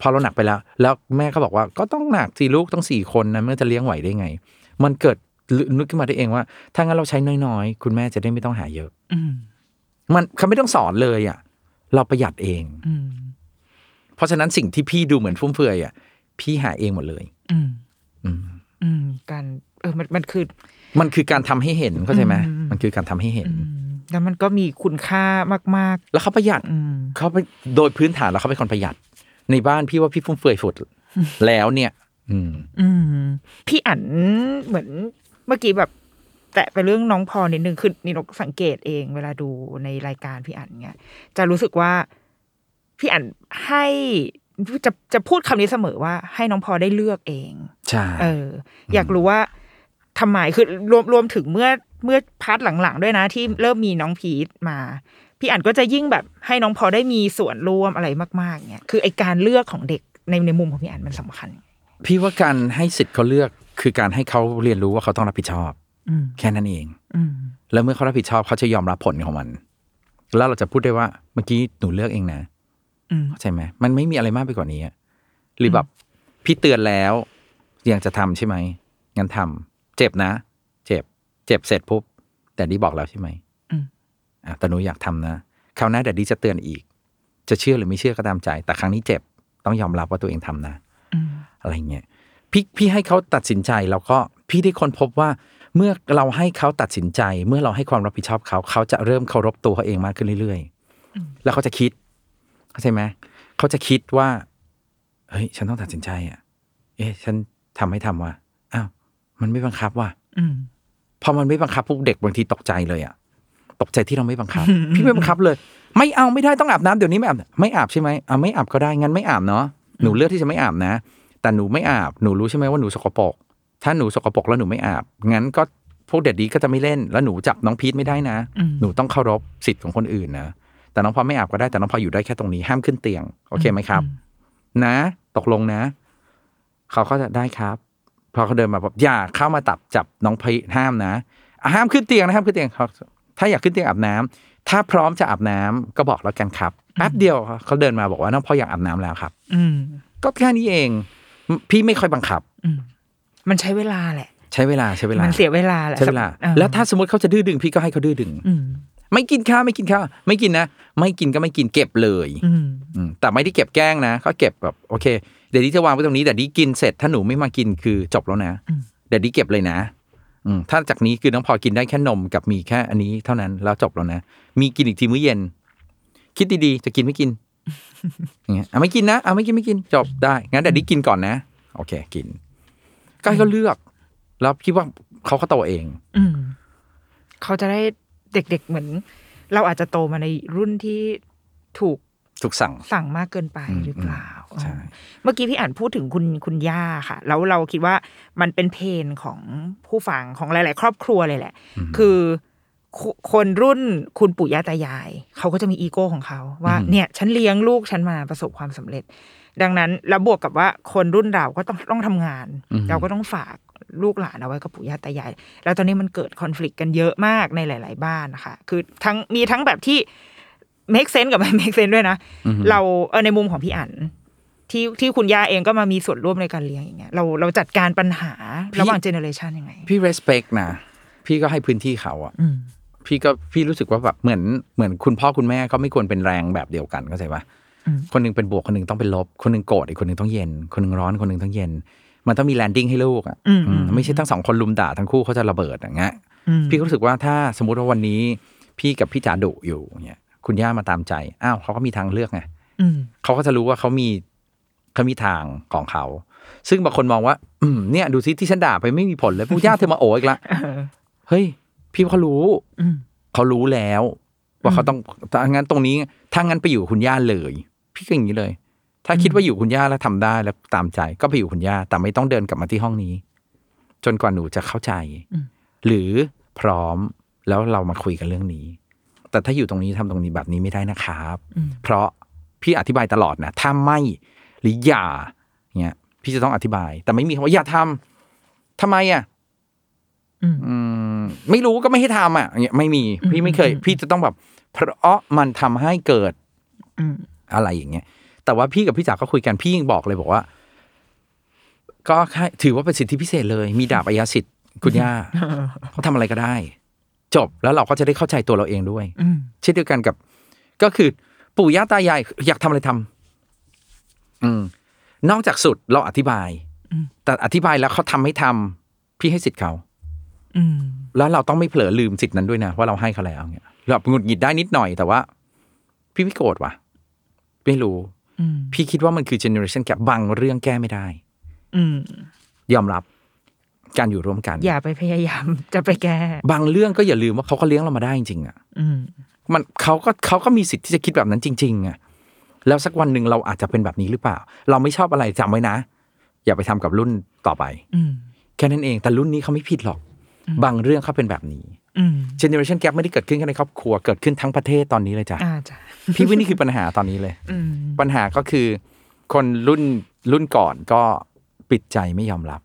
พอเราหนักไปแล้วแล้วแม่ก็บอกว่าก็ต้องหนักสี่ลูกต้องสี่คนนะแม่จะเลี้ยงไหวได้ไงมันเกิดนึกขึ้นมาได้เองว่าถ้างั้นเราใช้น้อยๆคุณแม่จะได้ไม่ต้องหาเยอะมันเขาไม่ต้องสอนเลยอ่ะเราประหยัดเองเพราะฉะนั้นสิ่งที่พี่ดูเหมือนฟุ่มเฟือยอ่ะ พี่หาเองหมดเลยอืมอืมอืมการเออมันมันคือมันคือการทำให้เห็นเข้าใจไหมมันคือการทำให้เห็นแล้วมันก็มีคุณค่ามากๆแล้วเขาประหยัดเขาไปโดยพื้นฐานแล้วเขาเป็นคนประหยัดในบ้านพี่ว่าพี่ฟุ่มเฟือยสุดแล้วเนี่ยอืมอืมพี่อั๋นเหมือนเมื่อกี้แบบแตะไปเรื่องน้องพอนิดนึงคือนี่เราสังเกตเองเวลาดูในรายการพี่อั๋นเนี่ยจะรู้สึกว่าพี่อั๋นให้จะจะพูดคำนี้เสมอว่าให้น้องพอได้เลือกเองใช่เอออยากรู้ว่าทำไมคือรวมรวมถึงเมื่อเมื่อพาร์ทหลังๆด้วยนะที่เริ่มมีน้องพีทมาพี่อั๋นก็จะยิ่งแบบให้น้องพอได้มีส่วนร่วมอะไรมากๆเนี่ยคือไอการเลือกของเด็กในในมุมของพี่อั๋นมันสำคัญพี่ว่าการให้สิทธิ์เขาเลือกคือการให้เขาเรียนรู้ว่าเขาต้องรับผิดชอบแค่นั้นเองแล้วเมื่อเขารับผิดชอบเขาจะยอมรับผลของมันแล้วเราจะพูดได้ว่าเมื่อกี้หนูเลือกเองนะเข้าใจไหมมันไม่มีอะไรมากไปกว่านี้หรือแบบพี่เตือนแล้วยังจะทำใช่ไหมงั้นทำเจ็บนะเจ็บเจ็บเสร็จปุ๊บแต่ดีบอกแล้วใช่ไหมอ่ะแต่หนูอยากทำนะคราวหน้าแต่ดีจะเตือนอีกจะเชื่อหรือไม่เชื่อก็ตามใจแต่ครั้งนี้เจ็บต้องยอมรับว่าตัวเองทำนะอะไรเงี้ยพี่พี่ให้เขาตัดสินใจแล้วก็พี่ได้ค้นพบว่าเมื่อเราให้เขาตัดสินใจเมื่อเราให้ความรับผิดชอบเขาเขาจะเริ่มเคารพตัวเขาเองมากขึ้นเรื่อยๆแล้วเขาจะคิดเข้าใจไหมเขาจะคิดว่าเฮ้ยฉันต้องตัดสินใจอ่ะเอ๊ะฉันทำให้ทำวะอ้าวมันไม่บังคับว่ะพอมันไม่บังคับพวกเด็กบางทีตกใจเลยอ่ะตกใจที่เราไม่บังคับ พี่ไม่บังคับเลยไม่เอาไม่ได้ต้องอาบน้ำเดี๋ยวนี้ไม่อาบไม่อาบใช่ไหมอ่ะไม่อาบก็ได้งั้นไม่อาบเนาะหนูเลือกที่จะไม่อาบนะแต่หนูไม่อาบหนูรู้ใช่ไหมว่าหนูสกปรกถ้าหนูสกปรกแล้วหนูไม่อาบงั้นก็พวกเด็กดีก็จะไม่เล่นแล้วหนูจับน้องพีทไม่ได้นะหนูต้องเคารพสิทธิ์ของคนอื่นนะแต่น้องพอไม่อาบก็ได้แต่น้องพออยู่ได้แค่ตรงนี้ห้ามขึ้นเตียงโอเคไหมครับนะตกลงนะเขาก็จะได้ครับพอเขาเดินมาแบบอย่าเข้ามาตับจับน้องพีทห้ามนะห้ามขึ้นเตียงนะห้ามขึ้นเตียงเขาถ้าอยากขึ้นเตียงอาบน้ำถ้าพร้อมจะอาบน้ำก็บอกแล้วกันครับแป๊บเดียวเขาเดินมาบอกว่าน้องพออยากอาบน้ำแล้วครับก็แค่นี้เองพี่ไม่ค่อยบังคับมันใช้เวลาแหละใช้เวลาใช้เวลามันเสียเวลาแหละใช้เวลาแล้วถ้าสมมติเขาจะดื้อดึงพี่ก็ให้เขาดื้อดึงไม่กินข้าวไม่กินข้าวไม่กินนะไม่กินก็ไม่กินเก็บเลยแต่ไม่ได้เก็บแกล้งนะก็เก็บแบบโอเคเดี๋ยวนี้จะวางไว้ตรงนี้แต่นี้กินเสร็จถ้าหนูไม่มากินคือจบแล้วนะเดี๋ยวนี้เก็บเลยนะถ้าจากนี้คือน้องพอกินได้แค่นมกับมีแค่อันนี้เท่านั้นแล้วจบแล้วนะมีกินอีกทีมื้อเย็นคิดดีๆจะกินไม่กินอย่างเงี้ยเอาไม่กินนะเอาไม่กินไม่กินจบได้งั้นเดี๋ยวนี้กินก่อนนะโอเคกินก็ให้เขาเลือกแล้วคิดว่าเขาก็โตเองอืมเขาจะได้เด็กๆเหมือนเราอาจจะโตมาในรุ่นที่ถูกถูกสั่งสั่งมากเกินไปหรือเปล่าใช่เมื่อกี้พี่อ่านพูดถึงคุณคุณย่าค่ะแล้วเราคิดว่ามันเป็นเพนของผู้ฟังของหลายๆครอบครัวเลยแหละคือคนรุ่นคุณปู่ย่าตายายเขาก็จะมีอีโก้ของเขาว่าเนี่ยฉันเลี้ยงลูกฉันมาประสบความสำเร็จดังนั้นแล้วบวกกับว่าคนรุ่นเราก็ต้องต้องทำงานเราก็ต้องฝากลูกหลานเอาไว้กับปู่ย่าตายายแล้วตอนนี้มันเกิดคอนฟลิกต์กันเยอะมากในหลายๆบ้านนะคะคือทั้งมีทั้งแบบที่ make sense กับไม่ make sense ด้วยนะเราเออในมุมของพี่อั๋นที่ที่คุณย่าเองก็มามีส่วนร่วมในการเลี้ยงอย่างเงี้ยเราเราจัดการปัญหาระหว่างเจเนอเรชันยังไงพี่ respect นะพี่ก็ให้พื้นที่เขาอ่ะพี่ก็พี่รู้สึกว่าแบบเหมือนเหมือนคุณพ่อคุณแม่ก็ไม่ควรเป็นแรงแบบเดียวกันเข้าใจป่ะคนนึงเป็นบวกคนนึงต้องเป็นลบคนนึงโกรธอีกคนนึงต้องเย็นคนนึงร้อนคนนึงต้องเย็นมันต้องมีแลนดิ้งให้ลูกอ่ะไม่ใช่ทั้งสองคนลุมด่าทั้งคู่เขาจะระเบิดอย่างเงี้ยพี่ก็รู้สึกว่าถ้าสมมติว่าวันนี้พี่กับพี่จ๋าดุอยู่เนี่ยคุณย่ามาตามใจอ้าวเขาก็มีทางเลือกไงเขาก็จะรู้ว่าเขามีเขามีทางของเขาซึ่งบางคนมองว่าเนี่ยดูซิที่ฉันด่าไปไม่มีผลเลยผู้ย่าเธอมาโอยอีกละเฮ้ยพี่เขารู้เขารู้แล้วว่าเขาต้องถ้างั้นตรงนี้ถ้างั้นไปอยู่คุณย่าเลยพี่ก็อย่างนี้เลยถ้าคิดว่าอยู่คุณย่าแล้วทำได้แล้วตามใจก็ไปอยู่คุณย่าแต่ไม่ต้องเดินกลับมาที่ห้องนี้จนกว่าหนูจะเข้าใจหรือพร้อมแล้วเรามาคุยกันเรื่องนี้แต่ถ้าอยู่ตรงนี้ทำตรงนี้แบบนี้ไม่ได้นะครับเพราะพี่อธิบายตลอดนะถ้าไม่หรืออย่าเงี้ยพี่จะต้องอธิบายแต่ไม่มีคำว่าอย่าทำทำไมอ่ะไม่รู้ก็ไม่ให้ทำอ่ะเงี้ยไม่มีพี่ไม่เคยพี่จะต้องแบบเพราะมันทำให้เกิดอะไรอย่างเงี้ยแต่ว่าพี่กับพี่จ๋าก็คุยกันพี่ยิ่งบอกเลยบอกว่าก็ถือว่าเป็นสิทธิพิเศษเลยมีดาบอัยสิทธิ์คุณย่าเขาทำอะไรก็ได้จบแล้วเราก็จะได้เข้าใจตัวเราเองด้วยเช่นเดียวกันกับก็คือปู่ย่าตายายอยากทำอะไรทำ นอกจากสุดเราอธิบายแต่อธิบายแล้วเขาทำไม่ทำพี่ให้สิทธิ์เขาแล้วเราต้องไม่เผลอลืมสิทธิ์นั้นด้วยนะว่าเราให้เขาแล้วเนี่ยเราหงุดหงิดได้นิดหน่อยแต่ว่าพี่ไม่โกรธว่ะไม่รู้พี่คิดว่ามันคือเจเนอเรชันแกปบางเรื่องแก้ไม่ได้ยอมรับการอยู่ร่วมกันอย่าไปพยายามจะไปแก้บางเรื่องก็อย่าลืมว่าเขาก็เลี้ยงเรามาได้จริงๆอ่ะมันเขาก็เขาก็มีสิทธิ์ที่จะคิดแบบนั้นจริงๆอ่ะแล้วสักวันหนึ่งเราอาจจะเป็นแบบนี้หรือเปล่าเราไม่ชอบอะไรจำไว้นะอย่าไปทำกับรุ่นต่อไปแค่นั้นเองแต่รุ่นนี้เขาไม่ผิดหรอกบางเรื่องเขาเป็นแบบนี้เจเนอเรชันแกปไม่ได้เกิดขึ้นแค่ในครอบครัวเกิดขึ้นทั้งประเทศตอนนี้เลยจ้ะพี่ว่านี่คือปัญหาตอนนี้เลยปัญหาก็คือคนรุ่นรุ่นก่อนก็ปิดใจไม่ยอมรับ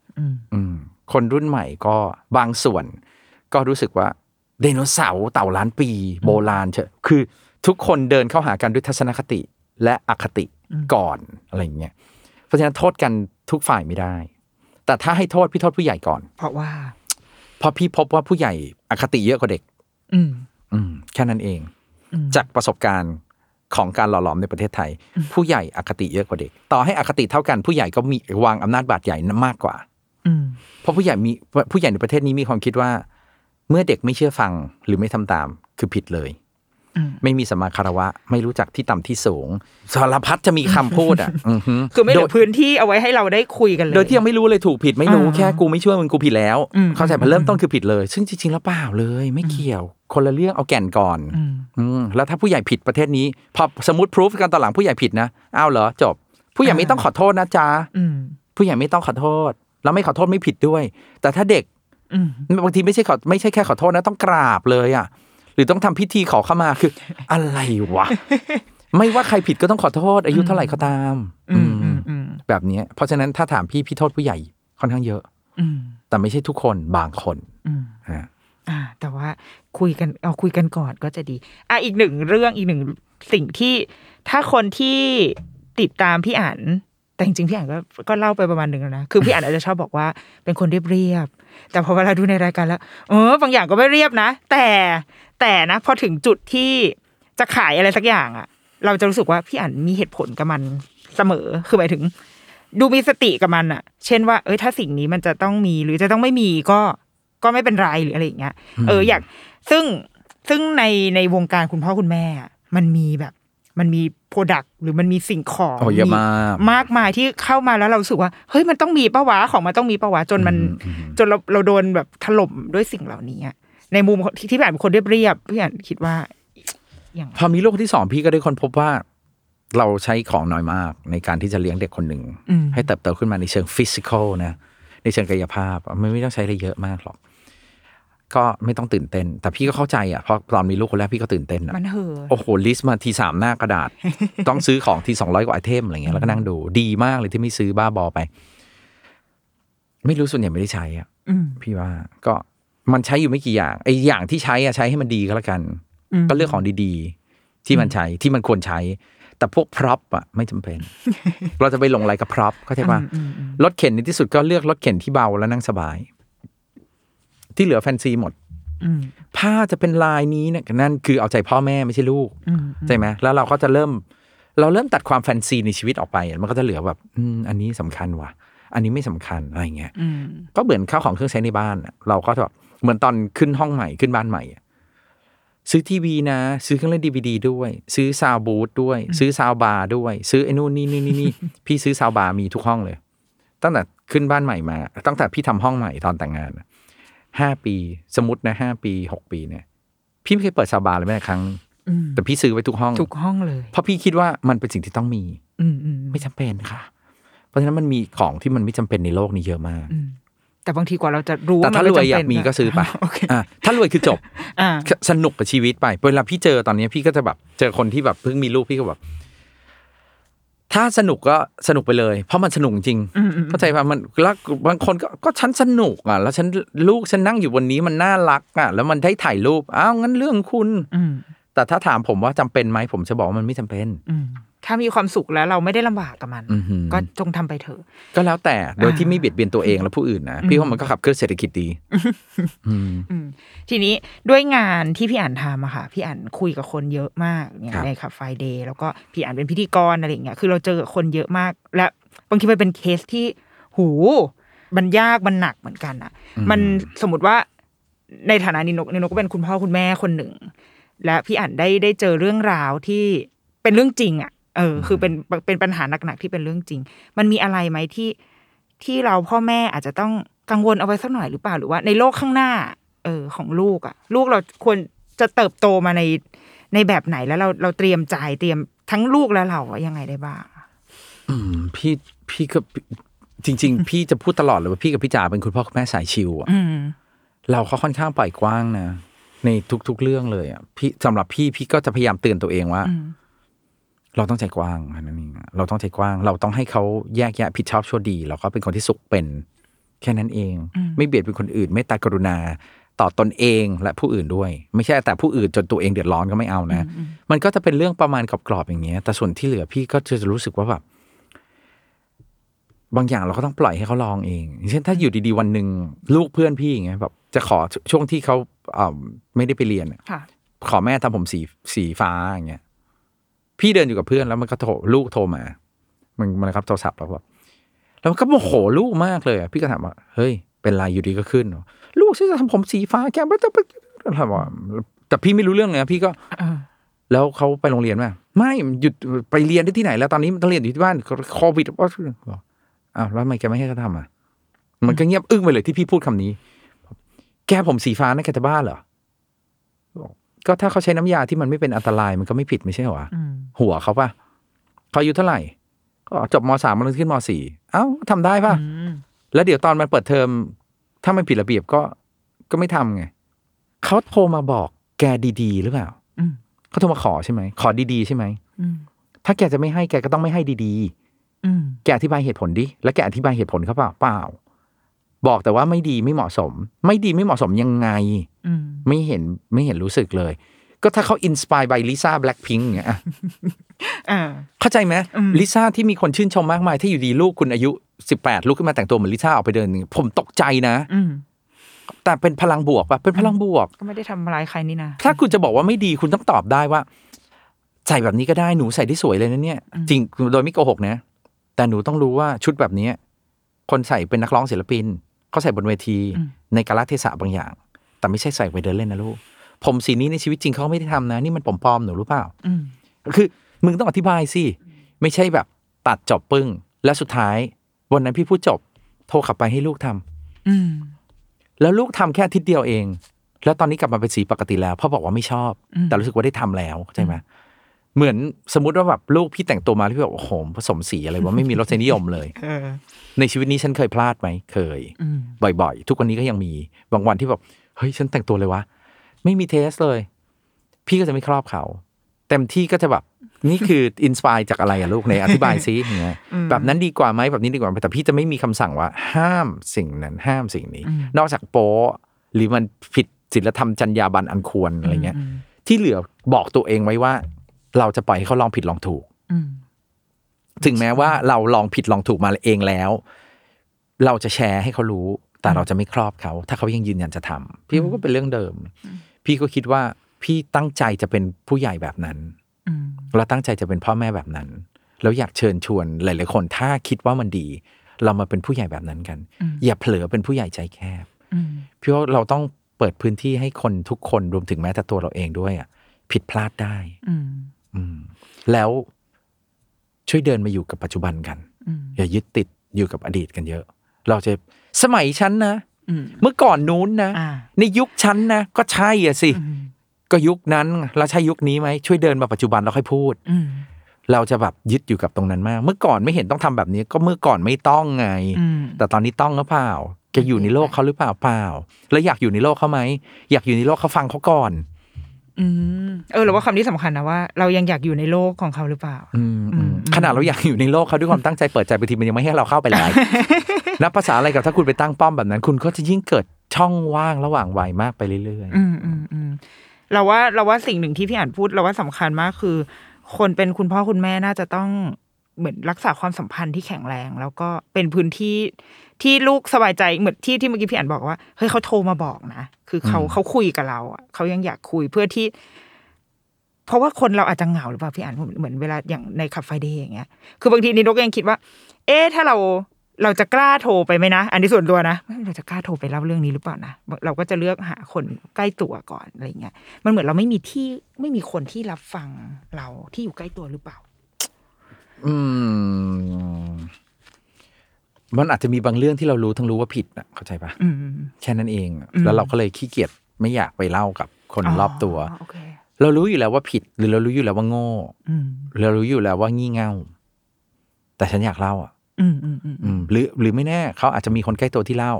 คนรุ่นใหม่ก็บางส่วนก็รู้สึกว่าไดโนเสาร์เต่าล้านปีโบราณเชอะคือทุกคนเดินเข้าหากันด้วยทัศนคติและอคติก่อนอะไรอย่างเงี้ยเพราะฉะนั้นโทษกันทุกฝ่ายไม่ได้แต่ถ้าให้โทษพี่โทษผู้ใหญ่ก่อนเพราะว่าเพราะพี่พบว่าผู้ใหญ่อคติเยอะกว่าเด็กอืมอืมแค่นั้นเองจากประสบการณ์ของการหล่อหลอมในประเทศไทยผู้ใหญ่อคติเยอะกว่าเด็กต่อให้อคติเท่ากันผู้ใหญ่ก็มีวางอำนาจบาดใหญ่มากกว่าเพราะผู้ใหญ่มีผู้ใหญ่ในประเทศนี้มีความคิดว่าเมื่อเด็กไม่เชื่อฟังหรือไม่ทำตามคือผิดเลยไม่มีสัมมาคารวะไม่รู้จักที่ต่ำที่สูงสารพัดจะมีคำพูดอ่ะคือไม่เหลือพื้นที่เอาไว้ให้เราได้คุยกันเลยโดยที่ยังไม่รู้เลยถูกผิดไม่รู้แค่กูไม่เชื่อมึงกูผิดแล้วเข้าใจมันเริ่มต้นคือผิดเลยซึ่งจริงๆแล้วเปล่าเลยไม่เกี่ยวคนละเรื่องเอาแก่นก่อนแล้วถ้าผู้ใหญ่ผิดประเทศนี้พอสมมติพิสูจน์กันตอนหลังผู้ใหญ่ผิดนะอ้าวเหรอจบผู้ใหญ่ไม่ต้องขอโทษนะจ๊ะผู้ใหญ่ไม่ต้องขอโทษแล้วไม่ขอโทษไม่ผิดด้วยแต่ถ้าเด็กบางทีไม่ใช่ขอไม่ใช่แค่ขอโทษนะต้องกราบเลยอ่ะหรือต้องทำพิธีขอเข้ามาคืออะไรวะ ไม่ว่าใครผิดก็ต้องขอโทษอายุเท่าไหร่ก็ตามแบบนี้เพราะฉะนั้นถ้าถามพี่พี่โทษผู้ใหญ่ค่อนข้างเยอะแต่ไม่ใช่ทุกคนบางคนอ่าแต่ว่าคุยกันเอาคุยกันก่อนก็จะดีอ่ะอีกหนึ่งเรื่องอีกหนึ่งสิ่งที่ถ้าคนที่ติดตามพี่อ่านแต่จริงๆพี่อ่านก็ก็เล่าไปประมาณหนึ่งแล้วนะคือพี่อ่านอาจจะชอบบอกว่าเป็นคนเรียบเรียบแต่พอเวลาดูในรายการแล้วเออบางอย่างก็ไม่เรียบนะแต่แต่นะพอถึงจุดที่จะขายอะไรสักอย่างอ่ะเราจะรู้สึกว่าพี่อ่านมีเหตุผลกับมันเสมอคือหมายถึงดูมีสติกับมันอ่ะเช่นว่าเอ้ยถ้าสิ่งนี้มันจะต้องมีหรือจะต้องไม่มีก็ก็ไม่เป็นไรหรืออะไรอย่างเงี้ยเอออยากซึ่งซึ่งในในวงการคุณพ่อคุณแม่มันมีแบบมันมีโปรดักต์หรือมันมีสิ่งของมีมากมายที่เข้ามาแล้วเรารู้สึกว่าเฮ้ยมันต้องมีปะวะของมันต้องมีปะวะจนมันจนเราเราโดนแบบถล่มด้วยสิ่งเหล่านี้ในมุมที่พี่อ่านเป็นคนเรียบเรียบพี่อ่านคิดว่าอย่างพอมีลูกที่สองพี่ก็ได้ค้นพบว่าเราใช้ของน้อยมากในการที่จะเลี้ยงเด็กคนหนึ่งให้เติบโตขึ้นมาในเชิงฟิสิกอลนะในเชิงกายภาพมันไม่ต้องใช้อะไรเยอะมากหรอกก็ไม่ต้องตื่นเต้นแต่พี่ก็เข้าใจอ่ะเพราะตอนมีลูกคนแรกพี่ก็ตื่นเต้นอ่ะมันเห่อโอ้โหลิสต์มาทีสามหน้ากระดาษ ต้องซื้อของทีสองร้อยกว่าไอเทมอะไรเงี้ยแล้วก็นั่งดูดีมากเลยที่ไม่ซื้อบ้าบอไปไม่รู้ส่วนใหญ่ไม่ได้ใช้อ่ะพี่ว่าก็มันใช้อยู่ไม่กี่อย่างไอ้อย่างที่ใช้อ่ะใช้ให้มันดีก็แล้วกันก็เลือกของดีๆที่มันใช้ที่มันควรใช้แต่พวกพร็อพอ่ะไม่จำเป็น เราจะไปหลงไหลกับพร็อพเข้าใจป่ะรถเข็นในที่สุดก็เลือกรถเข็นที่เบาแล้วนั่งสบายที่เหลือแฟนซีหมดผ้าจะเป็นลายนี้เนี่ยนั่นคือเอาใจพ่อแม่ไม่ใช่ลูกใช่ไหมแล้วเราก็จะเริ่มเราเริ่มตัดความแฟนซีในชีวิตออกไปมันก็จะเหลือแบบอันนี้สำคัญว่ะอันนี้ไม่สำคัญอะไรเงี้ยก็เหมือนข้าวของเครื่องใช้ในบ้านเราก็แบบเหมือนตอนขึ้นห้องใหม่ขึ้นบ้านใหม่ซื้อทีวีนะซื้อเครื่องเล่นดีวีดีด้วยซื้อซาวบูธด้วยซื้อซาวบาร์ด้วยซื้อไอ้นู่นนี่นี่นี่พี่ซื้อซาวบาร์มีทุกห้องเลยตั้งแต่ขึ้นบ้านใหม่มาตั้งแต่พี่ทำห้องใหม่ตอนแต่งงานห้าปีสมมุตินะห้าปีหกปีเนี่ยพี่ไม่เคยเปิดซาบาเลยแม้ครั้งแต่พี่ซื้อไว้ทุกห้องทุกห้องเลยเพราะพี่คิดว่ามันเป็นสิ่งที่ต้องมีไม่จำเป็นค่ะเพราะฉะนั้นมันมีของที่มันไม่จำเป็นในโลกนี้เยอะมากแต่บางทีกว่าเราจะรู้ว่ามันไม่จำเป็นแต่ถ้ารวยอยากมีก็ซื้อไป okay. อ่ะถ้ารวยคือจบ สนุกกับชีวิตไปเวลาพี่เจอตอนนี้พี่ก็จะแบบเจอคนที่แบบเพิ่งมีลูกพี่ก็แบบถ้าสนุกก็สนุกไปเลยเพราะมันสนุกจริงเข้าใจป่ะมันแล้วบางคนก็ก็ฉันสนุกอ่ะแล้วฉันลูกฉันนั่งอยู่บนนี้มันน่ารักอ่ะแล้วมันได้ถ่ายรูปอ้าวงั้นเรื่องคุณแต่ถ้าถามผมว่าจำเป็นไหมผมจะบอกว่ามันไม่จำเป็นถ้ามีความสุขแล้วเราไม่ได้ลำบากกับมันก็จงทำไปเถอะก็แล้วแต่โดยที่ไม่เบียดเบียนตัวเองและผู้อื่นนะพี่ว่ามันก็ขับเคลื่อนเศรษฐกิจดีทีนี้ด้วยงานที่พี่อ่านทำอะค่ะพี่อ่านคุยกับคนเยอะมากเนี่ยในคลับไฟเดย์แล้วก็พี่อ่านเป็นพิธีกรอะไรอย่างเงี้ยคือเราเจอคนเยอะมากและ บางทีมันเป็นเคสที่หูมันยากมันหนักเหมือนกันอ่ะมันสมมติว่าในฐานะนิโนกนิโนกก็เป็นคุณพ่อคุณแม่คนหนึ่งและพี่อ่านได้ได้เจอเรื่องราวที่เป็นเรื่องจริงอ่ะเออคือเป็นเป็นปัญหาหนักๆที่เป็นเรื่องจริงมันมีอะไรไหมที่ที่เราพ่อแม่อาจจะต้องกังวลเอาไว้สักหน่อยหรือเปล่าหรือว่าในโลกข้างหน้าเออของลูกอ่ะลูกเราควรจะเติบโตมาในในแบบไหนแล้วเราเราเตรียมใจเตรียมทั้งลูกและเรายังไงได้บ้างอืมพี่พี่ก็จริงๆพี่จะพูดตลอดเลยว่าพี่กับพี่จ๋าเป็นคุณพ่อคุณแม่สายชิลอ่ะเราเขาค่อนข้างปล่อยกว้างนะในทุกๆเรื่องเลยอ่ะพี่สำหรับพี่พี่ก็จะพยายามเตือนตัวเองว่าเราต้องใจกว้างอันนั้นเองเราต้องใจกว้างเราต้องให้เขาแยกแยะผิดชอบชั่วดีแล้วก็เป็นคนที่สุขเป็นแค่นั้นเองไม่เบียดเป็นคนอื่นเมตตากรุณาต่อตนเองและผู้อื่นด้วยไม่ใช่แต่ผู้อื่นจนตัวเองเดือดร้อนก็ไม่เอานะมันก็จะเป็นเรื่องประมาณกรอบๆอย่างเงี้ยแต่ส่วนที่เหลือพี่ก็จะรู้สึกว่าแบบบางอย่างเราก็ต้องปล่อยให้เขาลองเองเช่นถ้าอยู่ดีๆวันหนึ่งลูกเพื่อนพี่อย่างเงี้ยแบบจะขอช่วงที่เขาไม่ได้ไปเรียนขอแม่ทำผมสีสีฟ้าอย่างเงี้ยพี่เดินอยู่กับเพื่อนแล้วมันก็โทรลูกโทรมามันมันครับโทรศัพท์แล้วแบบแล้วก็โมโหลูกมากเลยอ่ะพี่ก็ถามว่าเฮ้ยเป็นไรอยู่ดีก็ขึ้นลูกฉันจะทำผมสีฟ้าแกไม่จะไปอะไรวะแต่พี่ไม่รู้เรื่องเลยนะพี่ก็แล้วเขาไปโรงเรียนไหมไม่หยุดไปเรียนได้ที่ไหนแล้วตอนนี้มันต้องเรียนอยู่ที่บ้านโควิดว่าอ้าวแล้วทำไมแกไม่ให้เขาทำอ่ะมันก็เงียบอึ้งไปเลยที่พี่พูดคำนี้แกผมสีฟ้านะแกจะบ้าเหรอก็ถ้าเขาใช้น้ำยาที่มันไม่เป็นอันตรายมันก็ไม่ผิดไม่ใช่หรอหัวเขาป่ะเขาอายุเท่าไหร่ก็จบมสามมันขึ้นมสี่เอ้าทำได้ป่ะแล้วเดี๋ยวตอนมันเปิดเทอมถ้ามันผิดระเบียบก็ก็ไม่ทำไงเขาโทรมาบอกแกดีๆหรือเปล่าเขาโทรมาขอใช่ไหมขอดีๆใช่ไหมถ้าแกจะไม่ให้แกก็ต้องไม่ให้ดีๆแกอธิบายเหตุผลดิแล้วแกอธิบายเหตุผลเขาเปล่าเปล่าบอกแต่ว่าไม่ดีไม่เหมาะสมไม่ดีไม่เหมาะสมยังไงไม่เห็นไม่เห็นรู้สึกเลยก็ถ้าเขาอินสไปร์บายลิซ่า Blackpink เงี้ยเข้าใจไหมลิซ่าที่มีคนชื่นชมมากมายถ้าอยู่ดีลูกคุณอายุสิบแปดลุกขึ้นมาแต่งตัวเหมือนลิซ่าออกไปเดินผมตกใจนะแต่เป็นพลังบวกป่ะเป็นพลังบวกก็ไม่ได้ทำร้ายใครนี่นะถ้าคุณจะบอกว่าไม่ดีคุณต้องตอบได้ว่าใส่แบบนี้ก็ได้หนูใส่ได้สวยเลยนะเนี่ยจริงโดยไม่โกหกนะแต่หนูต้องรู้ว่าชุดแบบนี้คนใส่เป็นนักร้องศิลปินเขาใส่บนเวทีในกาลเทศะบางอย่างแต่ไม่ใช่ใส่ไปเดินเล่นนะลูกผมสีนี้ในชีวิตจริงเขาไม่ได้ทำนะนี่มันผมปลอมหนูรู้เปล่าคือมึงต้องอธิบายสิไม่ใช่แบบตัดจบปึ้งและสุดท้ายวันนั้นพี่พูดจบโทรกลับไปให้ลูกทำแล้วลูกทำแค่อาทิตย์เดียวเองแล้วตอนนี้กลับมาเป็นสีปกติแล้วพ่อบอกว่าไม่ชอบแต่รู้สึกว่าได้ทำแล้วใช่ไหมเหมือนสมมติว่าแบบลูกพี่แต่งตัวมาแล้วพี่แบบโอ้โหผสมสีอะไรวะไม่มีรสนิยมเลยในชีวิตนี้ฉันเคยพลาดไหมเคยบ่อยๆทุกวันนี้ก็ยังมีบางวันที่แบบเฮ้ยฉันแต่งตัวเลยวะไม่มีเทสเลยพี่ก็จะไม่ครอบเขาเต็มที่ก็จะแบบนี่คืออินสไปร์จากอะไรอะลูกในอธิบายซิอย่างเงี้ยแบบนั้นดีกว่าไหมแบบนี้ดีกว่าแต่พี่จะไม่มีคำสั่งว่าห้ามสิ่งนั้นห้ามสิ่งนี้นอกจากโป๊ะหรือมันผิดศีลธรรมจรรยาบรรณอันควรอะไรเงี้ยที่เหลือบอกตัวเองไว้ว่าเราจะปล่อยให้เขาลองผิดลองถูกถึงแม้ว่าเราลองผิดลองถูกมาเองแล้วเราจะแชร์ให้เขารู้แต่เราจะไม่ครอบเขาถ้าเขายังยืนยันจะทำพี่ก็เป็นเรื่องเดิมพี่ก็คิดว่าพี่ตั้งใจจะเป็นผู้ใหญ่แบบนั้นเราตั้งใจจะเป็นพ่อแม่แบบนั้นแล้วอยากเชิญชวนหลายๆคนถ้าคิดว่ามันดีเรามาเป็นผู้ใหญ่แบบนั้นกันอย่าเผลอเป็นผู้ใหญ่ใจแคบพี่ว่าเราต้องเปิดพื้นที่ให้คนทุกคนรวมถึงแม้แต่ตัวเราเองด้วยอ่ะผิดพลาดได้แล้วช่วยเดินมาอยู่กับปัจจุบันกันอย่ายึดติดอยู่กับอดีตกันเยอะเราจะสมัยฉันนะเมื่อก่อนนู้นนะในยุคฉันนะก็ใช่อ่ะสิก็ยุคนั้นเราใช่ยุคนี้ไหมช่วยเดินมาปัจจุบันเราค่อยพูดเราจะแบบยึดอยู่กับตรงนั้นมากเมื่อก่อนไม่เห็นต้องทำแบบนี้ก็เมื่อก่อนไม่ต้องไงแต่ตอนนี้ต้องหรือเปล่าจะอยู่ในโลกเขาหรือเปล่าเปล่าแล้วอยากอยู่ในโลกเขาไหมอยากอยู่ในโลกเขาฟังเขาก่อนเออหรือว่าคำนี้สำคัญนะว่าเรายังอยากอยู่ในโลกของเขาหรือเปล่าขนาดเราอยากอยู่ในโลกเขาด้วยความตั้งใจเปิดใจไปทีมันยังไม่ให้เราเข้าไปเลยนับภาษาอะไรกับถ้าคุณไปตั้งป้อมแบบนั้นคุณก็จะยิ่งเกิดช่องว่างระหว่างวัยมากไปเรื่อยๆเราว่าเราว่าสิ่งหนึ่งที่พี่อ่านพูดเราว่าสำคัญมากคือคนเป็นคุณพ่อคุณแม่น่าจะต้องเหมือนรักษาความสัมพันธ์ที่แข็งแรงแล้วก็เป็นพื้นที่ที่ลูกสบายใจเหมือนที่ที่เมื่อกี้พี่อ่านบอกว่าเฮ้ยเขาโทรมาบอกนะคือเขาเขาคุยกับเราอ่ะเขายังอยากคุยเพื่อที่เพราะว่าคนเราอาจจะเหงาหรือเปล่าพี่อ่านเหมือนเวลาอย่างในคาเฟ่อย่างเงี้ยคือบางทีนิโนก็ยังคิดว่า เอ๊ะถ้าเราเราจะกล้าโทรไปไหมนะอันนี้ส่วนตัวนะเราจะกล้าโทรไปเล่าเรื่องนี้หรือเปล่านะเราก็จะเลือกหาคนใกล้ตัวก่อนอะไรเงี้ยมันเหมือนเราไม่มีที่ไม่มีคนที่รับฟังเราที่อยู่ใกล้ตัวหรือเปล่าอืมมันอาจจะมีบางเรื่องที่เรารู้ทั้งรู้ว่าผิดอ่ะเข้าใจป่ะแค่นั้นเองแล้วเราก็เลยขี้เกียจไม่อยากไปเล่ากับคนรอบตัวเรารู้อยู่แล้วว่าผิดหรือเรารู้อยู่แล้วว่าโง่เรารู้อยู่แล้วว่างี่เง่าแต่ฉันอยากเล่าอ่ะอืมอืมอืมหรือหรือไม่แน่เขาอาจจะมีคนใกล้ตัวที่เล่า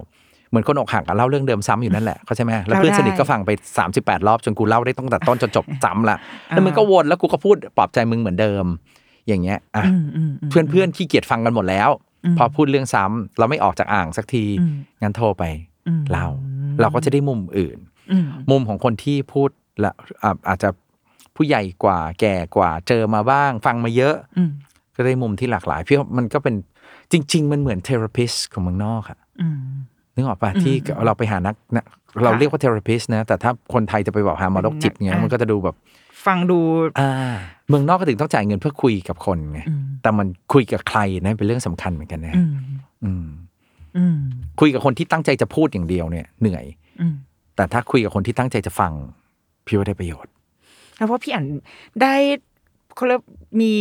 เหมือนคนอกหักเล่าเรื่องเดิมซ้ำอยู่นั่นแหละเข้าใจไหมแล้วเพื่อนสนิทก็ฟังไปสามสิบแปดรอบจนกูเล่าได้ตั้งแต่ต้นจนจบซ้ำละแล้วมึงก็วนแล้วกูก็พูดปลอบใจมึงเหมือนเดิมอย่างเงี้ยอ่ะเพื่อนเพื่อนขี้เกียจฟังกันหมดแล้วพอพูดเรื่องซ้ำเราไม่ออกจากอ่างสักทีงั้นโทรไปเล่าเราก็จะได้มุมอื่นมุมของคนที่พูดละอาจจะผู้ใหญ่กว่าแก่กว่าเจอมาบ้างฟังมาเยอะก็ได้มุมที่หลากหลายพี่มันก็เป็นจริงๆมันเหมือนเทอราพิสต์ของเมืองนอกอ่ะนึกออกป่ะที่เราไปหานักเราเรียกว่าเทอราพิสต์นะแต่ถ้าคนไทยจะไปบอกหาหมอโรคจิตเงี้ยมันก็จะดูแบบฟังดูเมืองนอกก็ถึงต้องจ่ายเงินเพื่อคุยกับคนไงแต่มันคุยกับใครนะเป็นเรื่องสำคัญเหมือนกันนะคุยกับคนที่ตั้งใจจะพูดอย่างเดียวเนี่ยเหนื่อยแต่ถ้าคุยกับคนที่ตั้งใจจะฟังพี่ว่าได้ประโยชน์แล้วเพราะพี่อ่านได้เขาเรียกมี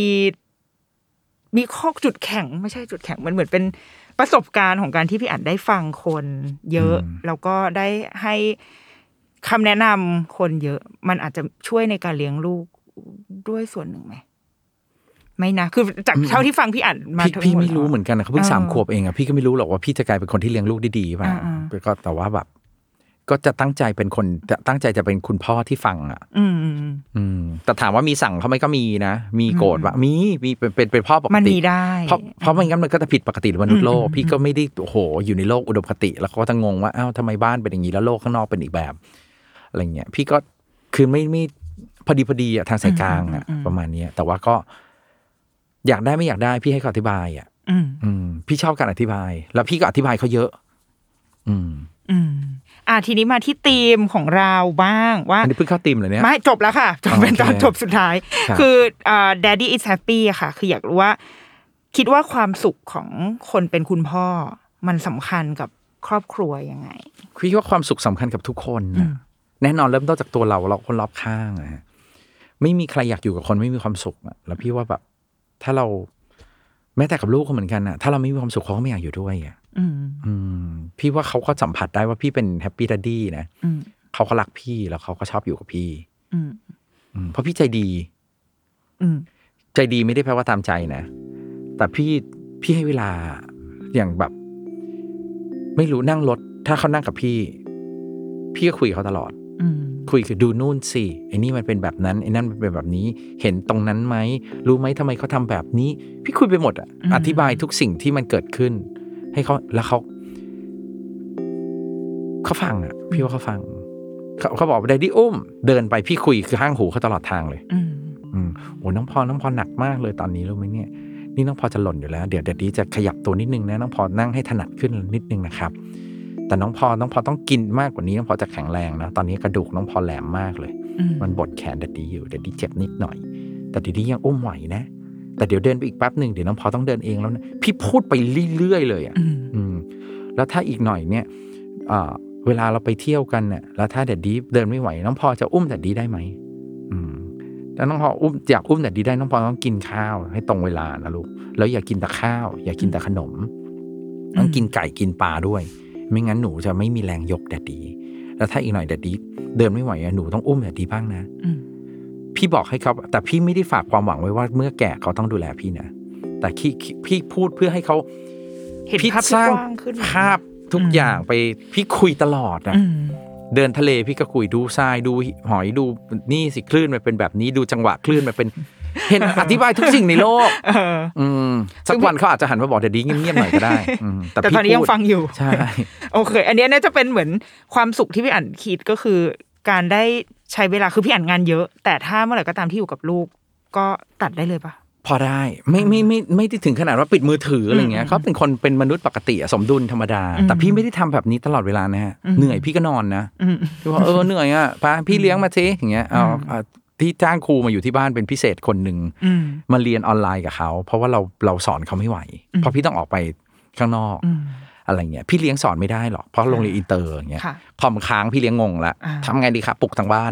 มีข้อจุดแข็งไม่ใช่จุดแข็งมันเหมือนเป็นประสบการณ์ของการที่พี่อ่านได้ฟังคนเยอะแล้วก็ได้ให้คำแนะนำคนเยอะมันอาจจะช่วยในการเลี้ยงลูกด้วยส่วนหนึ่งไหมไม่นะคือจากเท่าที่ฟังพี่อ่านมาทั้งหมดพี่ไม่รู้เหมือนกันนะเขาเพิ่งสามขวบเองอ่ะพี่ก็ไม่รู้หรอกว่าพี่จะกลายเป็นคนที่เลี้ยงลูกได้ดีป่ะก็แต่ว่าแบบก็จะตั้งใจเป็นคนตั้งใจจะเป็นคุณพ่อที่ฟังอ่ะอืมอืมแต่ถามว่ามีสั่งเขาไหมก็มีนะมีโกรธว่ามีมีเป็นเป็นพ่อปกติมันมีได้เพราะเพราะไม่งั้นมันก็จะผิดปกติมนุษย์โลกพี่ก็ไม่ได้โอ้โหอยู่ในโลกอุดมคติแล้วเขาก็จะงงว่าอ้าวทำไมบ้านเป็นอย่างนี้แล้วโลกข้างนอกเป็นอีกแบบอะไรเงี้ยพี่ก็คือไม่ไม่พอดีพอดีอ่ะทางสายกลางอ่ะประมาณนี้แต่ว่าก็อยากได้ไม่อยากได้พี่ให้เขาอธิบายอ่ะอืมพี่ชอบการอธิบายแล้วพี่ก็อธิบายเขาเยอะอืมอืมอ่ะทีนี้มาที่ธีมของเราบ้างว่าอันนี้เพิ่งเข้าธีมเหรอเนี่ยไม่จบแล้วค่ะจบเป็นตอนจบสุดท้ายคืออ่า Daddy is Happy อ่ะค่ะคืออยากรู้ว่าคิดว่าความสุขของคนเป็นคุณพ่อมันสำคัญกับครอบครัวยังไงคิดว่าความสุขสำคัญกับทุกคนนะแน่นอนเริ่มต้นจากตัวเราเราคนรอบข้างนะฮะไม่มีใครอยากอยู่กับคนไม่มีความสุขอะแล้วพี่ว่าแบบถ้าเราแม้แต่กับลูกเขาเหมือนกันอะถ้าเราไม่มีความสุขเขาก็ไม่อยากอยู่ด้วยอะพี่ว่าเขาก็สัมผัสได้ว่าพี่เป็นแฮปปี้ดัดดี้นะเขาก็รักพี่แล้วเขาก็ชอบอยู่กับพี่เพราะพี่ใจดีใจดีไม่ได้แปลว่าตามใจนะแต่พี่พี่ให้เวลาอย่างแบบไม่รู้นั่งรถถ้าเขานั่งกับพี่พี่ก็คุยกับเขาตลอดคุยคือดูนู่นสิไอ้นี่มันเป็นแบบนั้นไอ้นั่นมันเป็นแบบนี้เห็นตรงนั้นไหมรู้ไหมทำไมเขาทำแบบนี้พี่คุยไปหมดอ่ะอธิบายทุกสิ่งที่มันเกิดขึ้นให้เขาแล้วเขาเขาฟังอ่ะพี่ว่าเขาฟังเขาเขาบอกว่าได้ดิอุ้มเดินไปพี่คุยคือห้างหูเขาตลอดทางเลยอืมโอ้น้องพอน้องพอหนักมากเลยตอนนี้รู้ไหมเนี่ยนี่น้องพอจะหล่นอยู่แล้วเดี๋ยวเดี๋ยวนี้จะขยับตัวนิดนึงนะน้องพอนั่งให้ถนัดขึ้นนิดนึงนะครับแต่น้องพอน้องพอต้องกินมากกว่านี้น้องพอจะแข็งแรงนะตอนนี้กระดูกน้องพอแหลมมากเลยมันบดแขนเด็ดดีอยู่เด็ดดีเจ็บนิดหน่อยแต่เด็ดดียังอุ้มไหวนะแต่เดี๋ยวเดินไปอีกแป๊บนึงเดี๋ยวน้องพอต้องเดินเองแล้วนะพี่พูดไปเรื่อยๆเลยอ่ะแล้วถ้าอีกหน่อยเนี่ยเวลาเราไปเที่ยวกันเนี่ยแล้วถ้าเด็ดดีเดินไม่ไหวน้องพอจะอุ้มเด็ดดีได้ไหมแล้วน้องพออุ้มอยากอุ้มเด็ดดีได้น้องพอต้องกินข้าวให้ตรงเวลานะลูกแล้วอย่ากินแต่ข้าวอย่ากินแต่ขนมต้องกินไก่กินปลาด้วยไม่งั้นหนูจะไม่มีแรงยกแดดดีแล้วถ้าอีกหน่อยแดดดีเดินไม่ไหวหนูต้องอุ้มแดดดีบ้างนะพี่บอกให้เขาแต่พี่ไม่ได้ฝากความหวังไว้ว่าเมื่อแก่เขาต้องดูแลพี่นะแต่พี่พูดเพื่อให้เขาพี่สร้างภาพทุกอย่างไปพี่คุยตลอดนะเดินทะเลพี่ก็คุยดูทรายดูหอยดูนี่สิคลื่นมันเป็นแบบนี้ดูจังหวะคลื่นมันเป็นเห็นอธิบายทุกสิ่งในโลกสักวันเขาอาจจะหันมาบอกเดี๋ยวดีเงียบๆหน่อยก็ได้แต่ตอนนี้ยังฟังอยู่ใช่โอเคอันนี้น่าจะเป็นเหมือนความสุขที่พี่อ่านคิดก็คือการได้ใช้เวลาคือพี่อ่านงานเยอะแต่ถ้าเมื่อไหร่ก็ตามที่อยู่กับลูกก็ตัดได้เลยปะพอได้ไม่ไม่ไม่ไม่ได้ถึงขนาดว่าปิดมือถืออะไรเงี้ยเขาเป็นคนเป็นมนุษย์ปกติสมดุลธรรมดาแต่พี่ไม่ได้ทำแบบนี้ตลอดเวลานะฮะเหนื่อยพี่ก็นอนนะพี่บอกเออเหนื่อยอ่ะป้าพี่เลี้ยงมาสิอย่างเงี้ยเอา ที่จ้างครูมาอยู่ที่บ้านเป็นพิเศษคนหนึ่งมาเรียนออนไลน์กับเขาเพราะว่าเราเราสอนเขาไม่ไหวเพราะพี่ต้องออกไปข้างนอกอะไรเงี้ยพี่เลี้ยงสอนไม่ได้หรอกเพราะโรงเรียนอินเตอร์อย่างเงี้ยคอมค้างพี่เลี้ยงงงละทำไงดีครับปลุกทางบ้าน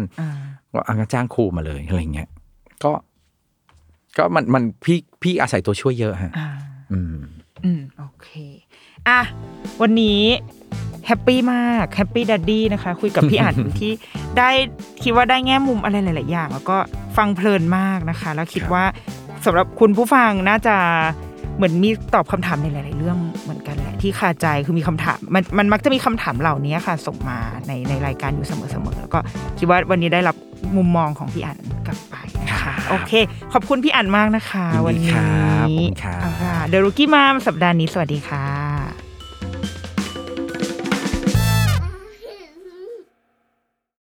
ว่าอ่ะจ้างครูมาเลยอะไรเงี้ยก็ก็มันมันพี่พี่อาศัยตัวช่วยเยอะฮะอืมอืมโอเคอ่ะวันนี้แฮปปี้มากแฮปปี้ดัดดี้นะคะคุยกับพี่อั๋นที่ได้คิดว่าได้แง่มุมอะไรหลายๆอย่างแล้วก็ฟังเพลินมากนะคะแล้วคิดว่าสำหรับคุณผู้ฟังน่าจะเหมือนมีตอบคำถามในหลายๆเรื่องเหมือนกันแหละที่คาใจคือมีคำถามมันมันมักจะมีคำถามเหล่านี้ค่ะส่งมาในในรายการอยู่เสมอๆแล้วก็คิดว่าวันนี้ได้รับมุมมองของพี่อั๋นกลับไปนะคะโอเคขอบคุณพี่อั๋นมากนะคะวันนี้ค่ะ The Rookie Mom สัปดาห์นี้สวัสดีค่ะ